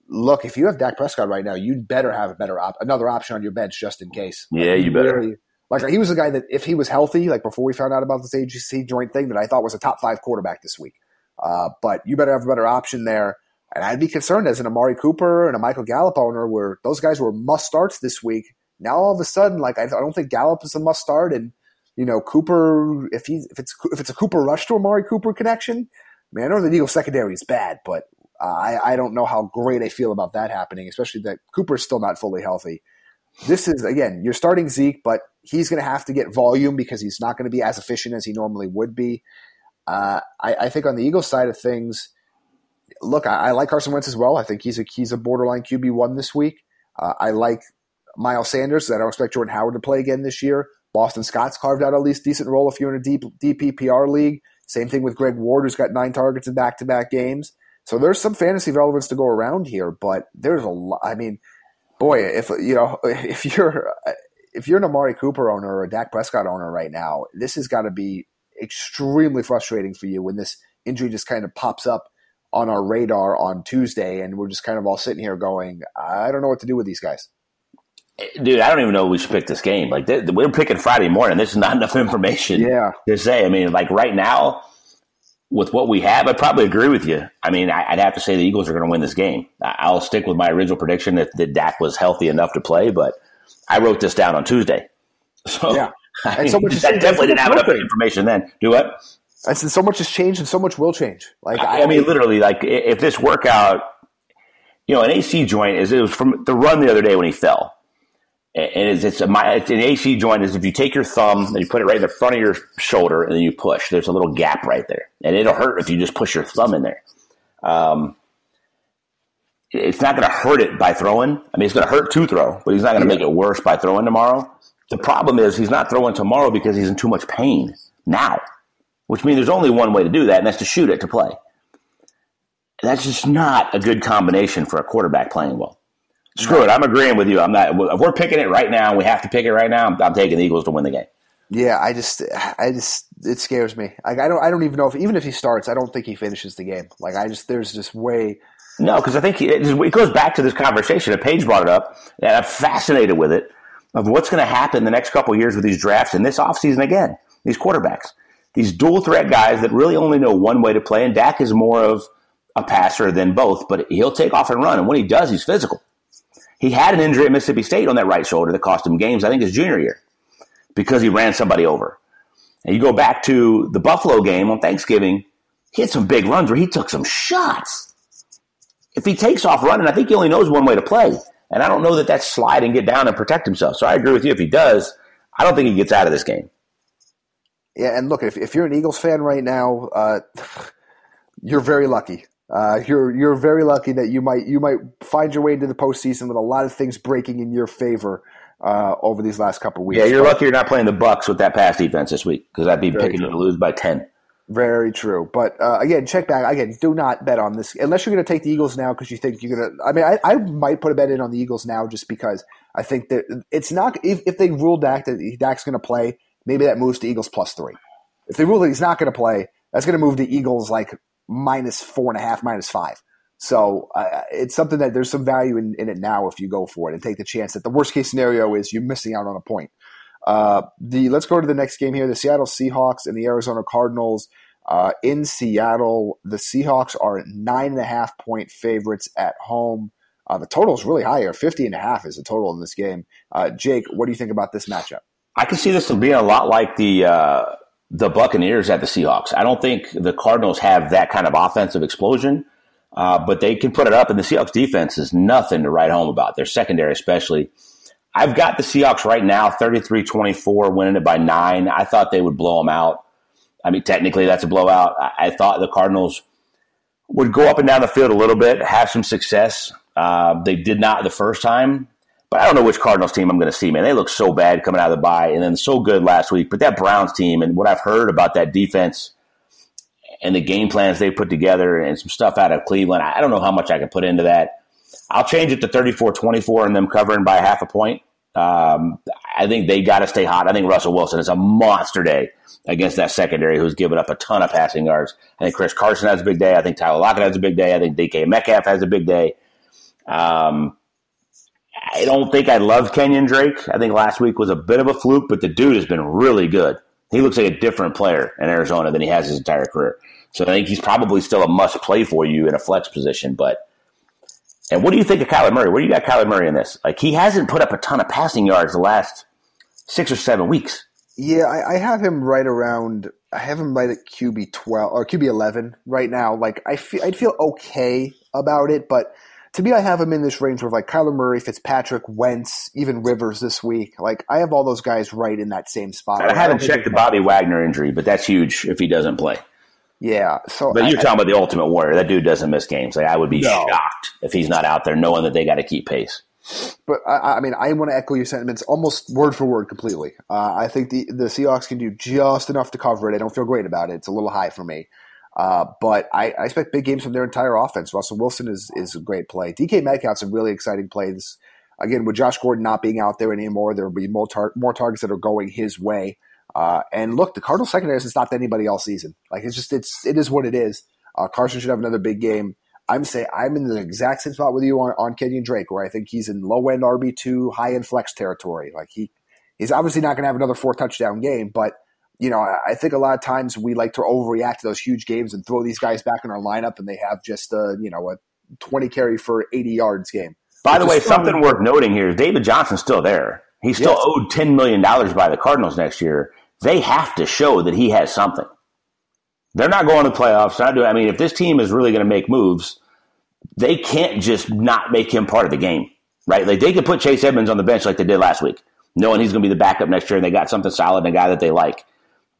look, if you have Dak Prescott right now, you'd better have a better op- another option on your bench just in case. Yeah, like, you better. Really, like he was the guy that if he was healthy, like before we found out about this A G C joint thing, that I thought was a top five quarterback this week. Uh, but you better have a better option there. And I'd be concerned as an Amari Cooper and a Michael Gallup owner, where those guys were must starts this week. Now all of a sudden, like I, I don't think Gallup is a must start, and you know, Cooper, if he's if it's if it's a Cooper rush to Amari Cooper connection, I mean, I know the Eagles secondary is bad, but uh, I I don't know how great I feel about that happening, especially that Cooper's still not fully healthy. This is, again, you're starting Zeke, but he's going to have to get volume because he's not going to be as efficient as he normally would be. Uh, I, I think on the Eagles side of things, look, I, I like Carson Wentz as well. I think he's a he's a borderline Q B one this week. Uh, I like Miles Sanders. I don't expect Jordan Howard to play again this year. Boston Scott's carved out at least decent role if you're in a deep, deep P P R league. Same thing with Greg Ward, who's got nine targets in back-to-back games. So there's some fantasy relevance to go around here, but there's a lot. I mean, boy, if you know, if you're if you're an Amari Cooper owner or a Dak Prescott owner right now, this has got to be extremely frustrating for you when this injury just kind of pops up on our radar on Tuesday, and we're just kind of all sitting here going, I don't know what to do with these guys. Dude, I don't even know we should pick this game. Like, they, we're picking Friday morning. There's not enough information yeah. to say. I mean, like right now, with what we have, I probably agree with you. I mean, I'd have to say the Eagles are going to win this game. I'll stick with my original prediction that, that Dak was healthy enough to play, but I wrote this down on Tuesday. So, yeah. and I mean, so much I saying, definitely didn't have enough information then. Do what? I said so much has changed and so much will change. Like I, I mean, literally, like if this workout, you know, an A C joint, is it was from the run the other day when he fell. And it's, it's, a, it's an A C joint is if you take your thumb and you put it right in the front of your shoulder and then you push, there's a little gap right there. And it'll hurt if you just push your thumb in there. Um, it's not going to hurt it by throwing. I mean, it's going to hurt to throw, but he's not going to make it worse by throwing tomorrow. The problem is he's not throwing tomorrow because he's in too much pain now, which means there's only one way to do that, and that's to shoot it to play. And that's just not a good combination for a quarterback playing well. Screw it. I'm agreeing with you. I'm not. If we're picking it right now, we have to pick it right now. I'm, I'm taking the Eagles to win the game. Yeah, I just, I just, it scares me. Like I don't, I don't even know if even if he starts, I don't think he finishes the game. Like I just, there's just way. No, because I think he, it, just, it goes back to this conversation. And Paige brought it up, and I'm fascinated with it of what's going to happen the next couple of years with these drafts and this offseason again. These quarterbacks, these dual threat guys that really only know one way to play, and Dak is more of a passer than both, but he'll take off and run, and when he does, he's physical. He had an injury at Mississippi State on that right shoulder that cost him games, I think, his junior year because he ran somebody over. And you go back to the Buffalo game on Thanksgiving, he had some big runs where he took some shots. If he takes off running, I think he only knows one way to play. And I don't know that that's slide and get down and protect himself. So I agree with you. If he does, I don't think he gets out of this game. Yeah, and look, if, if you're an Eagles fan right now, uh, you're very lucky. Uh, you're you're very lucky that you might you might find your way into the postseason with a lot of things breaking in your favor uh, over these last couple of weeks. Yeah, you're but, lucky you're not playing the Bucs with that pass defense this week because I'd be picking to lose by ten. Very true. But uh, again, check back. Again, do not bet on this unless you're going to take the Eagles now because you think you're going to. I mean, I, I might put a bet in on the Eagles now just because I think that it's not. If, if they rule Dak that Dak's going to play, maybe that moves to Eagles plus three. If they rule that he's not going to play, that's going to move to Eagles like minus four and a half, minus five. So uh, it's something that there's some value in, in it now if you go for it and take the chance that the worst case scenario is you're missing out on a point. Uh, the let's go to the next game here. The Seattle Seahawks and the Arizona Cardinals. Uh, in Seattle, the Seahawks are nine and a half point favorites at home. Uh, the total is really high here. fifty and a half is the total in this game. Uh, Jake, what do you think about this matchup? I can see this being a lot like the uh, the Buccaneers at the Seahawks. I don't think the Cardinals have that kind of offensive explosion, uh, but they can put it up, and the Seahawks defense is nothing to write home about, their secondary especially. I've got the Seahawks right now, thirty-three twenty-four, winning it by nine. I thought they would blow them out. I mean, technically that's a blowout. I, I thought the Cardinals would go up and down the field a little bit, have some success. Uh, they did not the first time, but I don't know which Cardinals team I'm going to see, man. They look so bad coming out of the bye and then so good last week. But that Browns team and what I've heard about that defense and the game plans they put together and some stuff out of Cleveland, I don't know how much I can put into that. I'll change it to thirty-four twenty-four and them covering by half a point. Um, I think they got to stay hot. I think Russell Wilson is a monster day against that secondary who's given up a ton of passing yards. I think Chris Carson has a big day. I think Tyler Lockett has a big day. I think D K Metcalf has a big day. Um, I don't think I love Kenyon Drake. I think last week was a bit of a fluke, but the dude has been really good. He looks like a different player in Arizona than he has his entire career. So I think he's probably still a must play for you in a flex position, but and what do you think of Kyler Murray? Where do you got Kyler Murray in this? Like, he hasn't put up a ton of passing yards the last six or seven weeks. Yeah, I, I have him right around – I have him right at Q B twelve or Q B eleven right now. Like, I feel, I'd feel okay about it, but to me I have him in this range where, like, Kyler Murray, Fitzpatrick, Wentz, even Rivers this week. Like, I have all those guys right in that same spot. I haven't checked the Bobby Wagner injury, but that's huge if he doesn't play. Yeah. So, but you're I, talking about the Ultimate Warrior. That dude doesn't miss games. Like, I would be no. shocked if he's not out there knowing that they got to keep pace. But, I, I mean, I want to echo your sentiments almost word for word completely. Uh, I think the, the Seahawks can do just enough to cover it. I don't feel great about it. It's a little high for me. Uh, but I, I expect big games from their entire offense. Russell Wilson is, is a great play. D K Metcalf's a really exciting play. This, again, with Josh Gordon not being out there anymore, there will be more, tar- more targets that are going his way. Uh, and look, the Cardinals secondary hasn't stopped anybody all season. Like, it's just, it's, it is what it is. Uh, Carson should have another big game. I'm saying I'm in the exact same spot with you on, on Kenyon Drake, where I think he's in low end R B two, high end flex territory. Like, he, he's obviously not going to have another four touchdown game, but you know, I, I think a lot of times we like to overreact to those huge games and throw these guys back in our lineup and they have just a, you know, a twenty carry for eighty yards game. By the way, something worth noting here is David Johnson's still there. He's still yes. owed ten million dollars by the Cardinals next year. They have to show that he has something. They're not going to the playoffs. Not doing, I mean, if this team is really going to make moves, they can't just not make him part of the game, right? Like, they could put Chase Edmonds on the bench like they did last week, knowing he's going to be the backup next year and they got something solid and a guy that they like.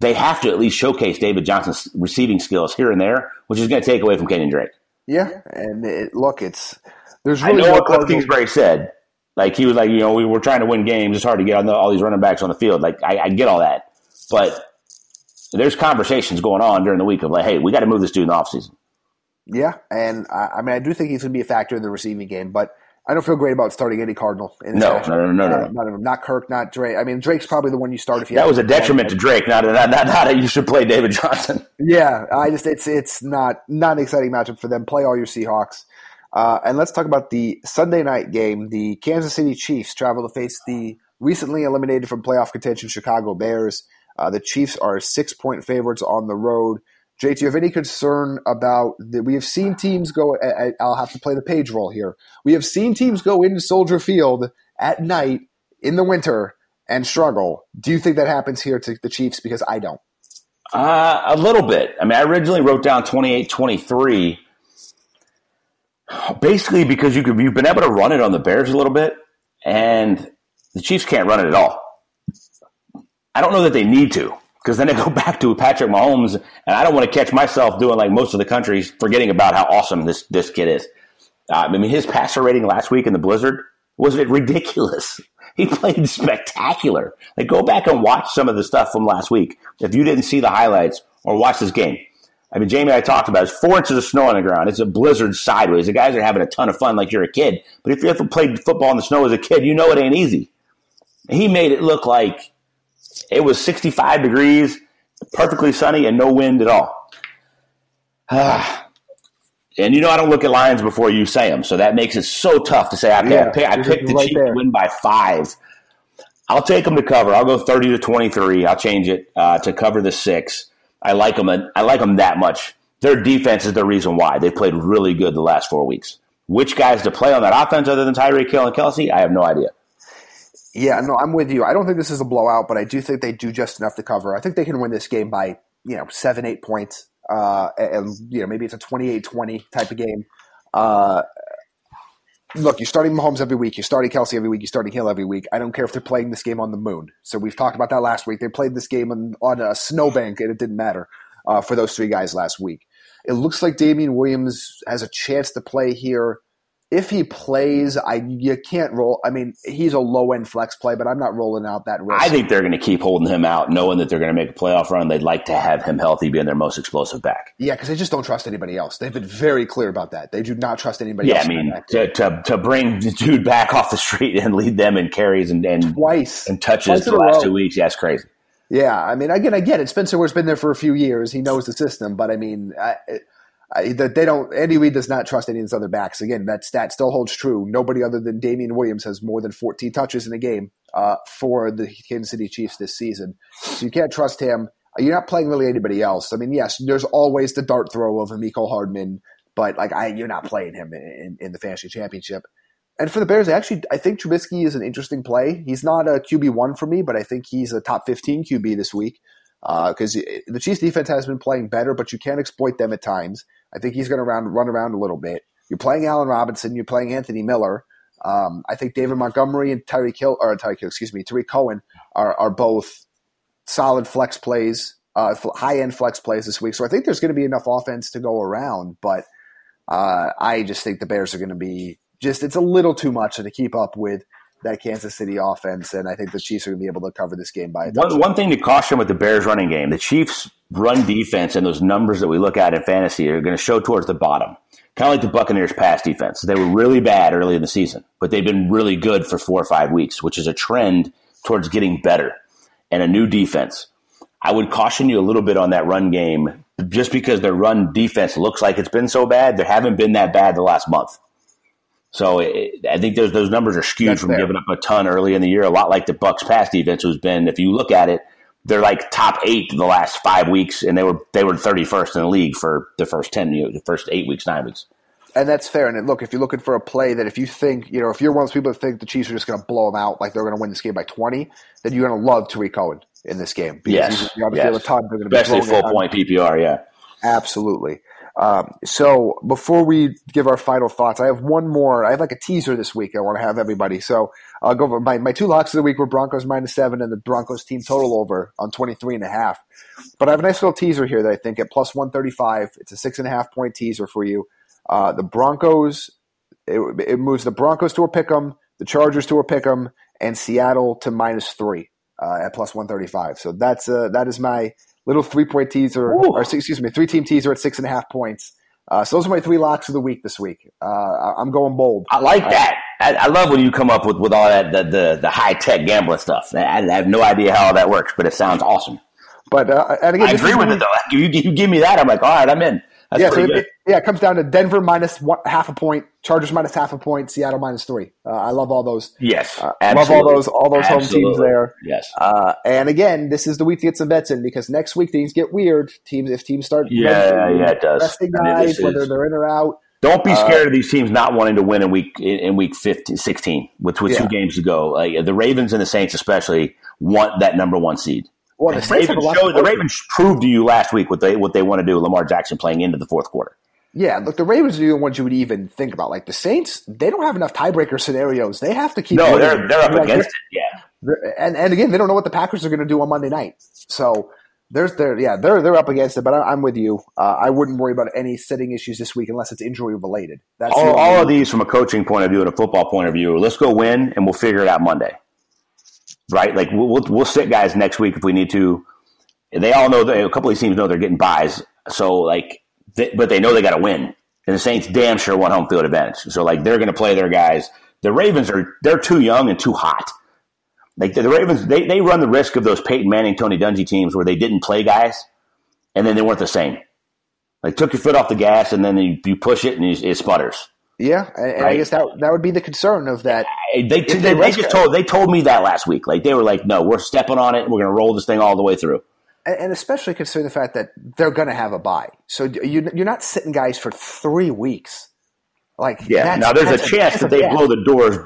They have to at least showcase David Johnson's receiving skills here and there, which is going to take away from Kenyon Drake. Yeah, and it, look, it's there's really I know what Cliff Kingsbury said. Like, he was like, you know, we were trying to win games. It's hard to get on the, all these running backs on the field. Like, I, I get all that. But there's conversations going on during the week of, like, hey, we got to move this dude in the offseason. Yeah, and, uh, I mean, I do think he's going to be a factor in the receiving game, but I don't feel great about starting any Cardinal. In no, no, no, no, no, no. Not, not Kirk, not Drake. I mean, Drake's probably the one you start if you that have – That was a detriment to Drake, not that not, not, you should play David Johnson. Yeah, I just it's it's not, not an exciting matchup for them. Play all your Seahawks. Uh, and let's talk about the Sunday night game. The Kansas City Chiefs travel to face the recently eliminated from playoff contention Chicago Bears. Uh, the Chiefs are six-point favorites on the road. Jake, do you have any concern about that? We have seen teams go – I'll have to play the Page role here. We have seen teams go into Soldier Field at night in the winter and struggle. Do you think that happens here to the Chiefs? Because I don't. Uh, a little bit. I mean, I originally wrote down twenty-eight twenty-three – basically because you could, you've been able to run it on the Bears a little bit, and the Chiefs can't run it at all. I don't know that they need to, because then they go back to Patrick Mahomes, and I don't want to catch myself doing like most of the country, forgetting about how awesome this, this kid is. Uh, I mean, his passer rating last week in the blizzard was it ridiculous. He played spectacular. Like, go back and watch some of the stuff from last week if you didn't see the highlights or watch this game. I mean, Jamie and I talked about it. It's four inches of snow on the ground. It's a blizzard sideways. The guys are having a ton of fun like you're a kid. But if you ever played football in the snow as a kid, you know it ain't easy. He made it look like it was sixty-five degrees, perfectly sunny, and no wind at all. And you know I don't look at lines before you say them, so that makes it so tough to say, okay, yeah, I picked, I picked the right Chiefs to win by five. I'll take them to cover. I'll go thirty to twenty-three. I'll change it uh, to cover the six. I like them. I like them that much. Their defense is the reason why. They've played really good the last four weeks. Which guys to play on that offense other than Tyreek Hill and Kelsey, I have no idea. Yeah, no, I'm with you. I don't think this is a blowout, but I do think they do just enough to cover. I think they can win this game by, you know, seven, eight points. Uh, and, you know, maybe it's a twenty-eight twenty type of game. Uh, look, you're starting Mahomes every week. You're starting Kelsey every week. You're starting Hill every week. I don't care if they're playing this game on the moon. So we've talked about that last week. They played this game on, on a snowbank, and it didn't matter uh, for those three guys last week. It looks like Damian Williams has a chance to play here. If he plays, I you can't roll. I mean, he's a low-end flex play, but I'm not rolling out that risk. I think they're going to keep holding him out, knowing that they're going to make a playoff run. They'd like to have him healthy, being their most explosive back. Yeah, because they just don't trust anybody else. They've been very clear about that. They do not trust anybody yeah, else. Yeah, I mean, to, to to bring the dude back off the street and lead them in carries and, and, Twice. and touches Twice the last row. two weeks, yeah, that's crazy. Yeah, I mean, again, I get it. Spencer Ware's been there for a few years. He knows the system, but I mean, I, I, they don't. Andy Reid does not trust any of his other backs. Again, that stat still holds true. Nobody other than Damian Williams has more than fourteen touches in a game uh, for the Kansas City Chiefs this season. So you can't trust him. You're not playing really anybody else. I mean, yes, there's always the dart throw of Mecole Hardman, but like, I, you're not playing him in, in the fantasy championship. And for the Bears, actually, I think Trubisky is an interesting play. He's not a Q B one for me, but I think he's a top fifteen Q B this week because uh, the Chiefs' defense has been playing better, but you can exploit them at times. I think he's going to run around a little bit. You're playing Allen Robinson. You're playing Anthony Miller. Um, I think David Montgomery and Tyreek Hill, or Tyreek Hill, excuse me, Tariq Cohen are, are both solid flex plays, uh, high-end flex plays this week. So I think there's going to be enough offense to go around, but uh, I just think the Bears are going to be – Just it's a little too much to keep up with that Kansas City offense, and I think the Chiefs are going to be able to cover this game by a touchdown. One, one thing to caution with the Bears running game, the Chiefs run defense and those numbers that we look at in fantasy are going to show towards the bottom, kind of like the Buccaneers' pass defense. They were really bad early in the season, but they've been really good for four or five weeks, which is a trend towards getting better and a new defense. I would caution you a little bit on that run game just because their run defense looks like it's been so bad. They haven't been that bad the last month. So it, I think those those numbers are skewed That's from fair. giving up a ton early in the year, a lot like the Bucs' pass defense has been. If you look at it, they're like top eight in the last five weeks, and they were they were thirty-first in the league for the first ten, you know, the first eight weeks, nine weeks. And that's fair. And look, if you're looking for a play that if you think, you know, if you're one of those people that think the Chiefs are just going to blow them out, like they're going to win this game by twenty, then you're going to love Tariq Cohen in this game. Because yes. You're yes. Ton, they're be Especially full-point P P R, yeah. Absolutely. Um, so before we give our final thoughts, I have one more. I have like a teaser this week I want to have everybody. So I'll go over my, my two locks of the week were Broncos minus seven and the Broncos team total over on twenty-three and a half. But I have a nice little teaser here that I think at plus one thirty-five, it's a six and a half point teaser for you. Uh, the Broncos, it, it moves the Broncos to a pick 'em, the Chargers to a pick 'em, and Seattle to minus three uh, at plus one thirty-five. So that's uh, that is my little three-point teaser, Ooh. or excuse me, three-team teaser at six and a half points. Uh, so those are my three locks of the week this week. Uh, I'm going bold. I like that. I, I love when you come up with, with all that the, the, the high-tech gambling stuff. I, I have no idea how all that works, but it sounds awesome. But uh, and again, I agree with it though. You, you give me that, I'm like, all right, I'm in. That's yeah, pretty so it, good. It, yeah, it comes down to Denver minus one, half a point, Chargers minus half a point, Seattle minus three. Uh, I love all those. Yes, uh, I love all those all those absolutely. home teams there. Yes, uh, and again, this is the week to get some bets in because next week things get weird. Teams, if teams start, yeah, winning, yeah, it does. Resting guys, it whether they're in or out. Don't be scared uh, of these teams not wanting to win in week in week fifteen, sixteen with with yeah. two games to go. Uh, the Ravens and the Saints especially want that number one seed. Well, the, Ravens showed, the Ravens proved to you last week what they what they want to do. Lamar Jackson playing into the fourth quarter. Yeah, look, the Ravens are the ones you would even think about. Like the Saints, they don't have enough tiebreaker scenarios. They have to keep. No, winning. they're they're up like, against they're, it. Yeah, and and again, they don't know what the Packers are going to do on Monday night. So there's there yeah they're they're up against it. But I, I'm with you. Uh, I wouldn't worry about any sitting issues this week unless it's injury related. That's all, all of these from a coaching point of view and a football point of view. Let's go win, and we'll figure it out Monday. Right, like we'll we'll sit guys next week if we need to. They all know that a couple of these teams know they're getting buys, so like, they, but they know they got to win. And the Saints damn sure want home field advantage, so like they're going to play their guys. The Ravens are they're too young and too hot. Like the, the Ravens, they they run the risk of those Peyton Manning, Tony Dungy teams where they didn't play guys, and then they weren't the same. Like took your foot off the gas, and then you, you push it and you, it sputters. Yeah, and, and right. I guess that that would be the concern of that. They they, they, they just told they told me that last week. Like they were like, no, we're stepping on it. We're going to roll this thing all the way through. and especially considering the fact that they're going to have a bye. So you're not sitting guys for three weeks. Like, yeah, now there's a chance that they blow the doors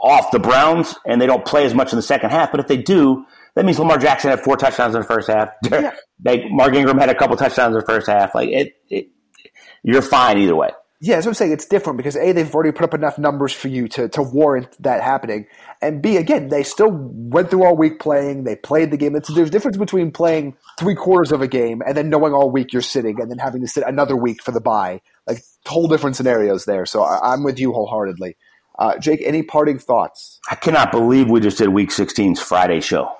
off the Browns and they don't play as much in the second half. But if they do, that means Lamar Jackson had four touchdowns in the first half. Yeah. Like Mark Ingram had a couple touchdowns in the first half. Like it, it, you're fine either way. Yeah, that's what I'm saying. It's different because A, they've already put up enough numbers for you to, to warrant that happening. And B, again, they still went through all week playing. They played the game. It's, there's a difference between playing three quarters of a game and then knowing all week you're sitting and then having to sit another week for the bye. Like, whole different scenarios there. So I, I'm with you wholeheartedly. Uh, Jake, any parting thoughts? I cannot believe we just did Week sixteen's Friday show.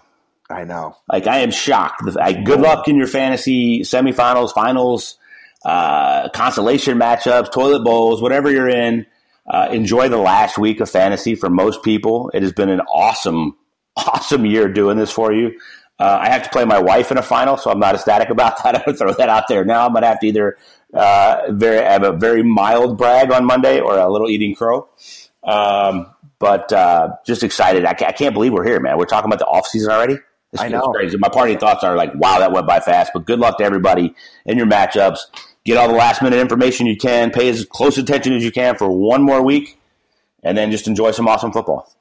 I know. Like, I am shocked. Like, good luck in your fantasy semifinals, finals. Uh, consolation matchups, toilet bowls, whatever you're in. Uh, enjoy the last week of fantasy for most people. It has been an awesome, awesome year doing this for you. Uh, I have to play my wife in a final, so I'm not ecstatic about that. I'm going to throw that out there now. I'm going to have to either uh, very, have a very mild brag on Monday or a little eating crow. Um, but uh, just excited. I, I can't believe we're here, man. We're talking about the offseason already. This I know. Crazy. My party thoughts are like, wow, that went by fast. But good luck to everybody in your matchups. Get all the last-minute information you can. Pay as close attention as you can for one more week, and then just enjoy some awesome football.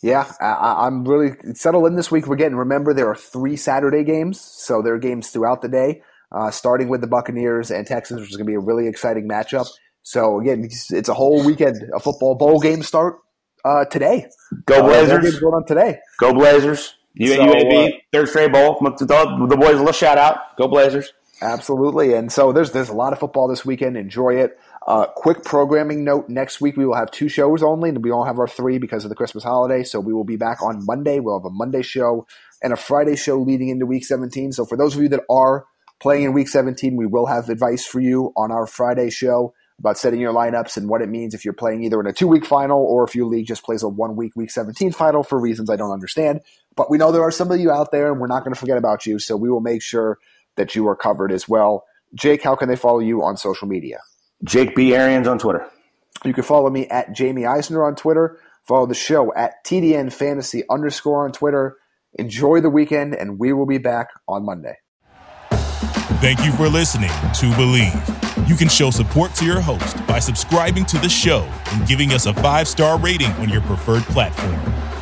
Yeah, I, I'm really settled in this week. Again, remember there are three Saturday games, so there are games throughout the day, uh, starting with the Buccaneers and Texans, which is going to be a really exciting matchup. So, again, it's a whole weekend. A football bowl game start uh, today. Go Blazers. Uh, going on today. Go Blazers. U- so, U A B, uh, third straight bowl. The boys, a little shout-out. Go Blazers. Absolutely. And so there's there's a lot of football this weekend. Enjoy it. Uh, quick programming note, next week we will have two shows only, and we all have our three because of the Christmas holiday. So we will be back on Monday. We'll have a Monday show and a Friday show leading into Week seventeen. So for those of you that are playing in Week seventeen, we will have advice for you on our Friday show about setting your lineups and what it means if you're playing either in a two-week final or if your league just plays a one-week Week seventeen final for reasons I don't understand. But we know there are some of you out there, and we're not going to forget about you, so we will make sure that you are covered as well. Jake, how can they follow you on social media? Jake B. Arians on Twitter. You can follow me at Jamie Eisner on Twitter. Follow the show at T D N Fantasy underscore on Twitter. Enjoy the weekend, and we will be back on Monday. Thank you for listening to Believe. You can show support to your host by subscribing to the show and giving us a five-star rating on your preferred platform.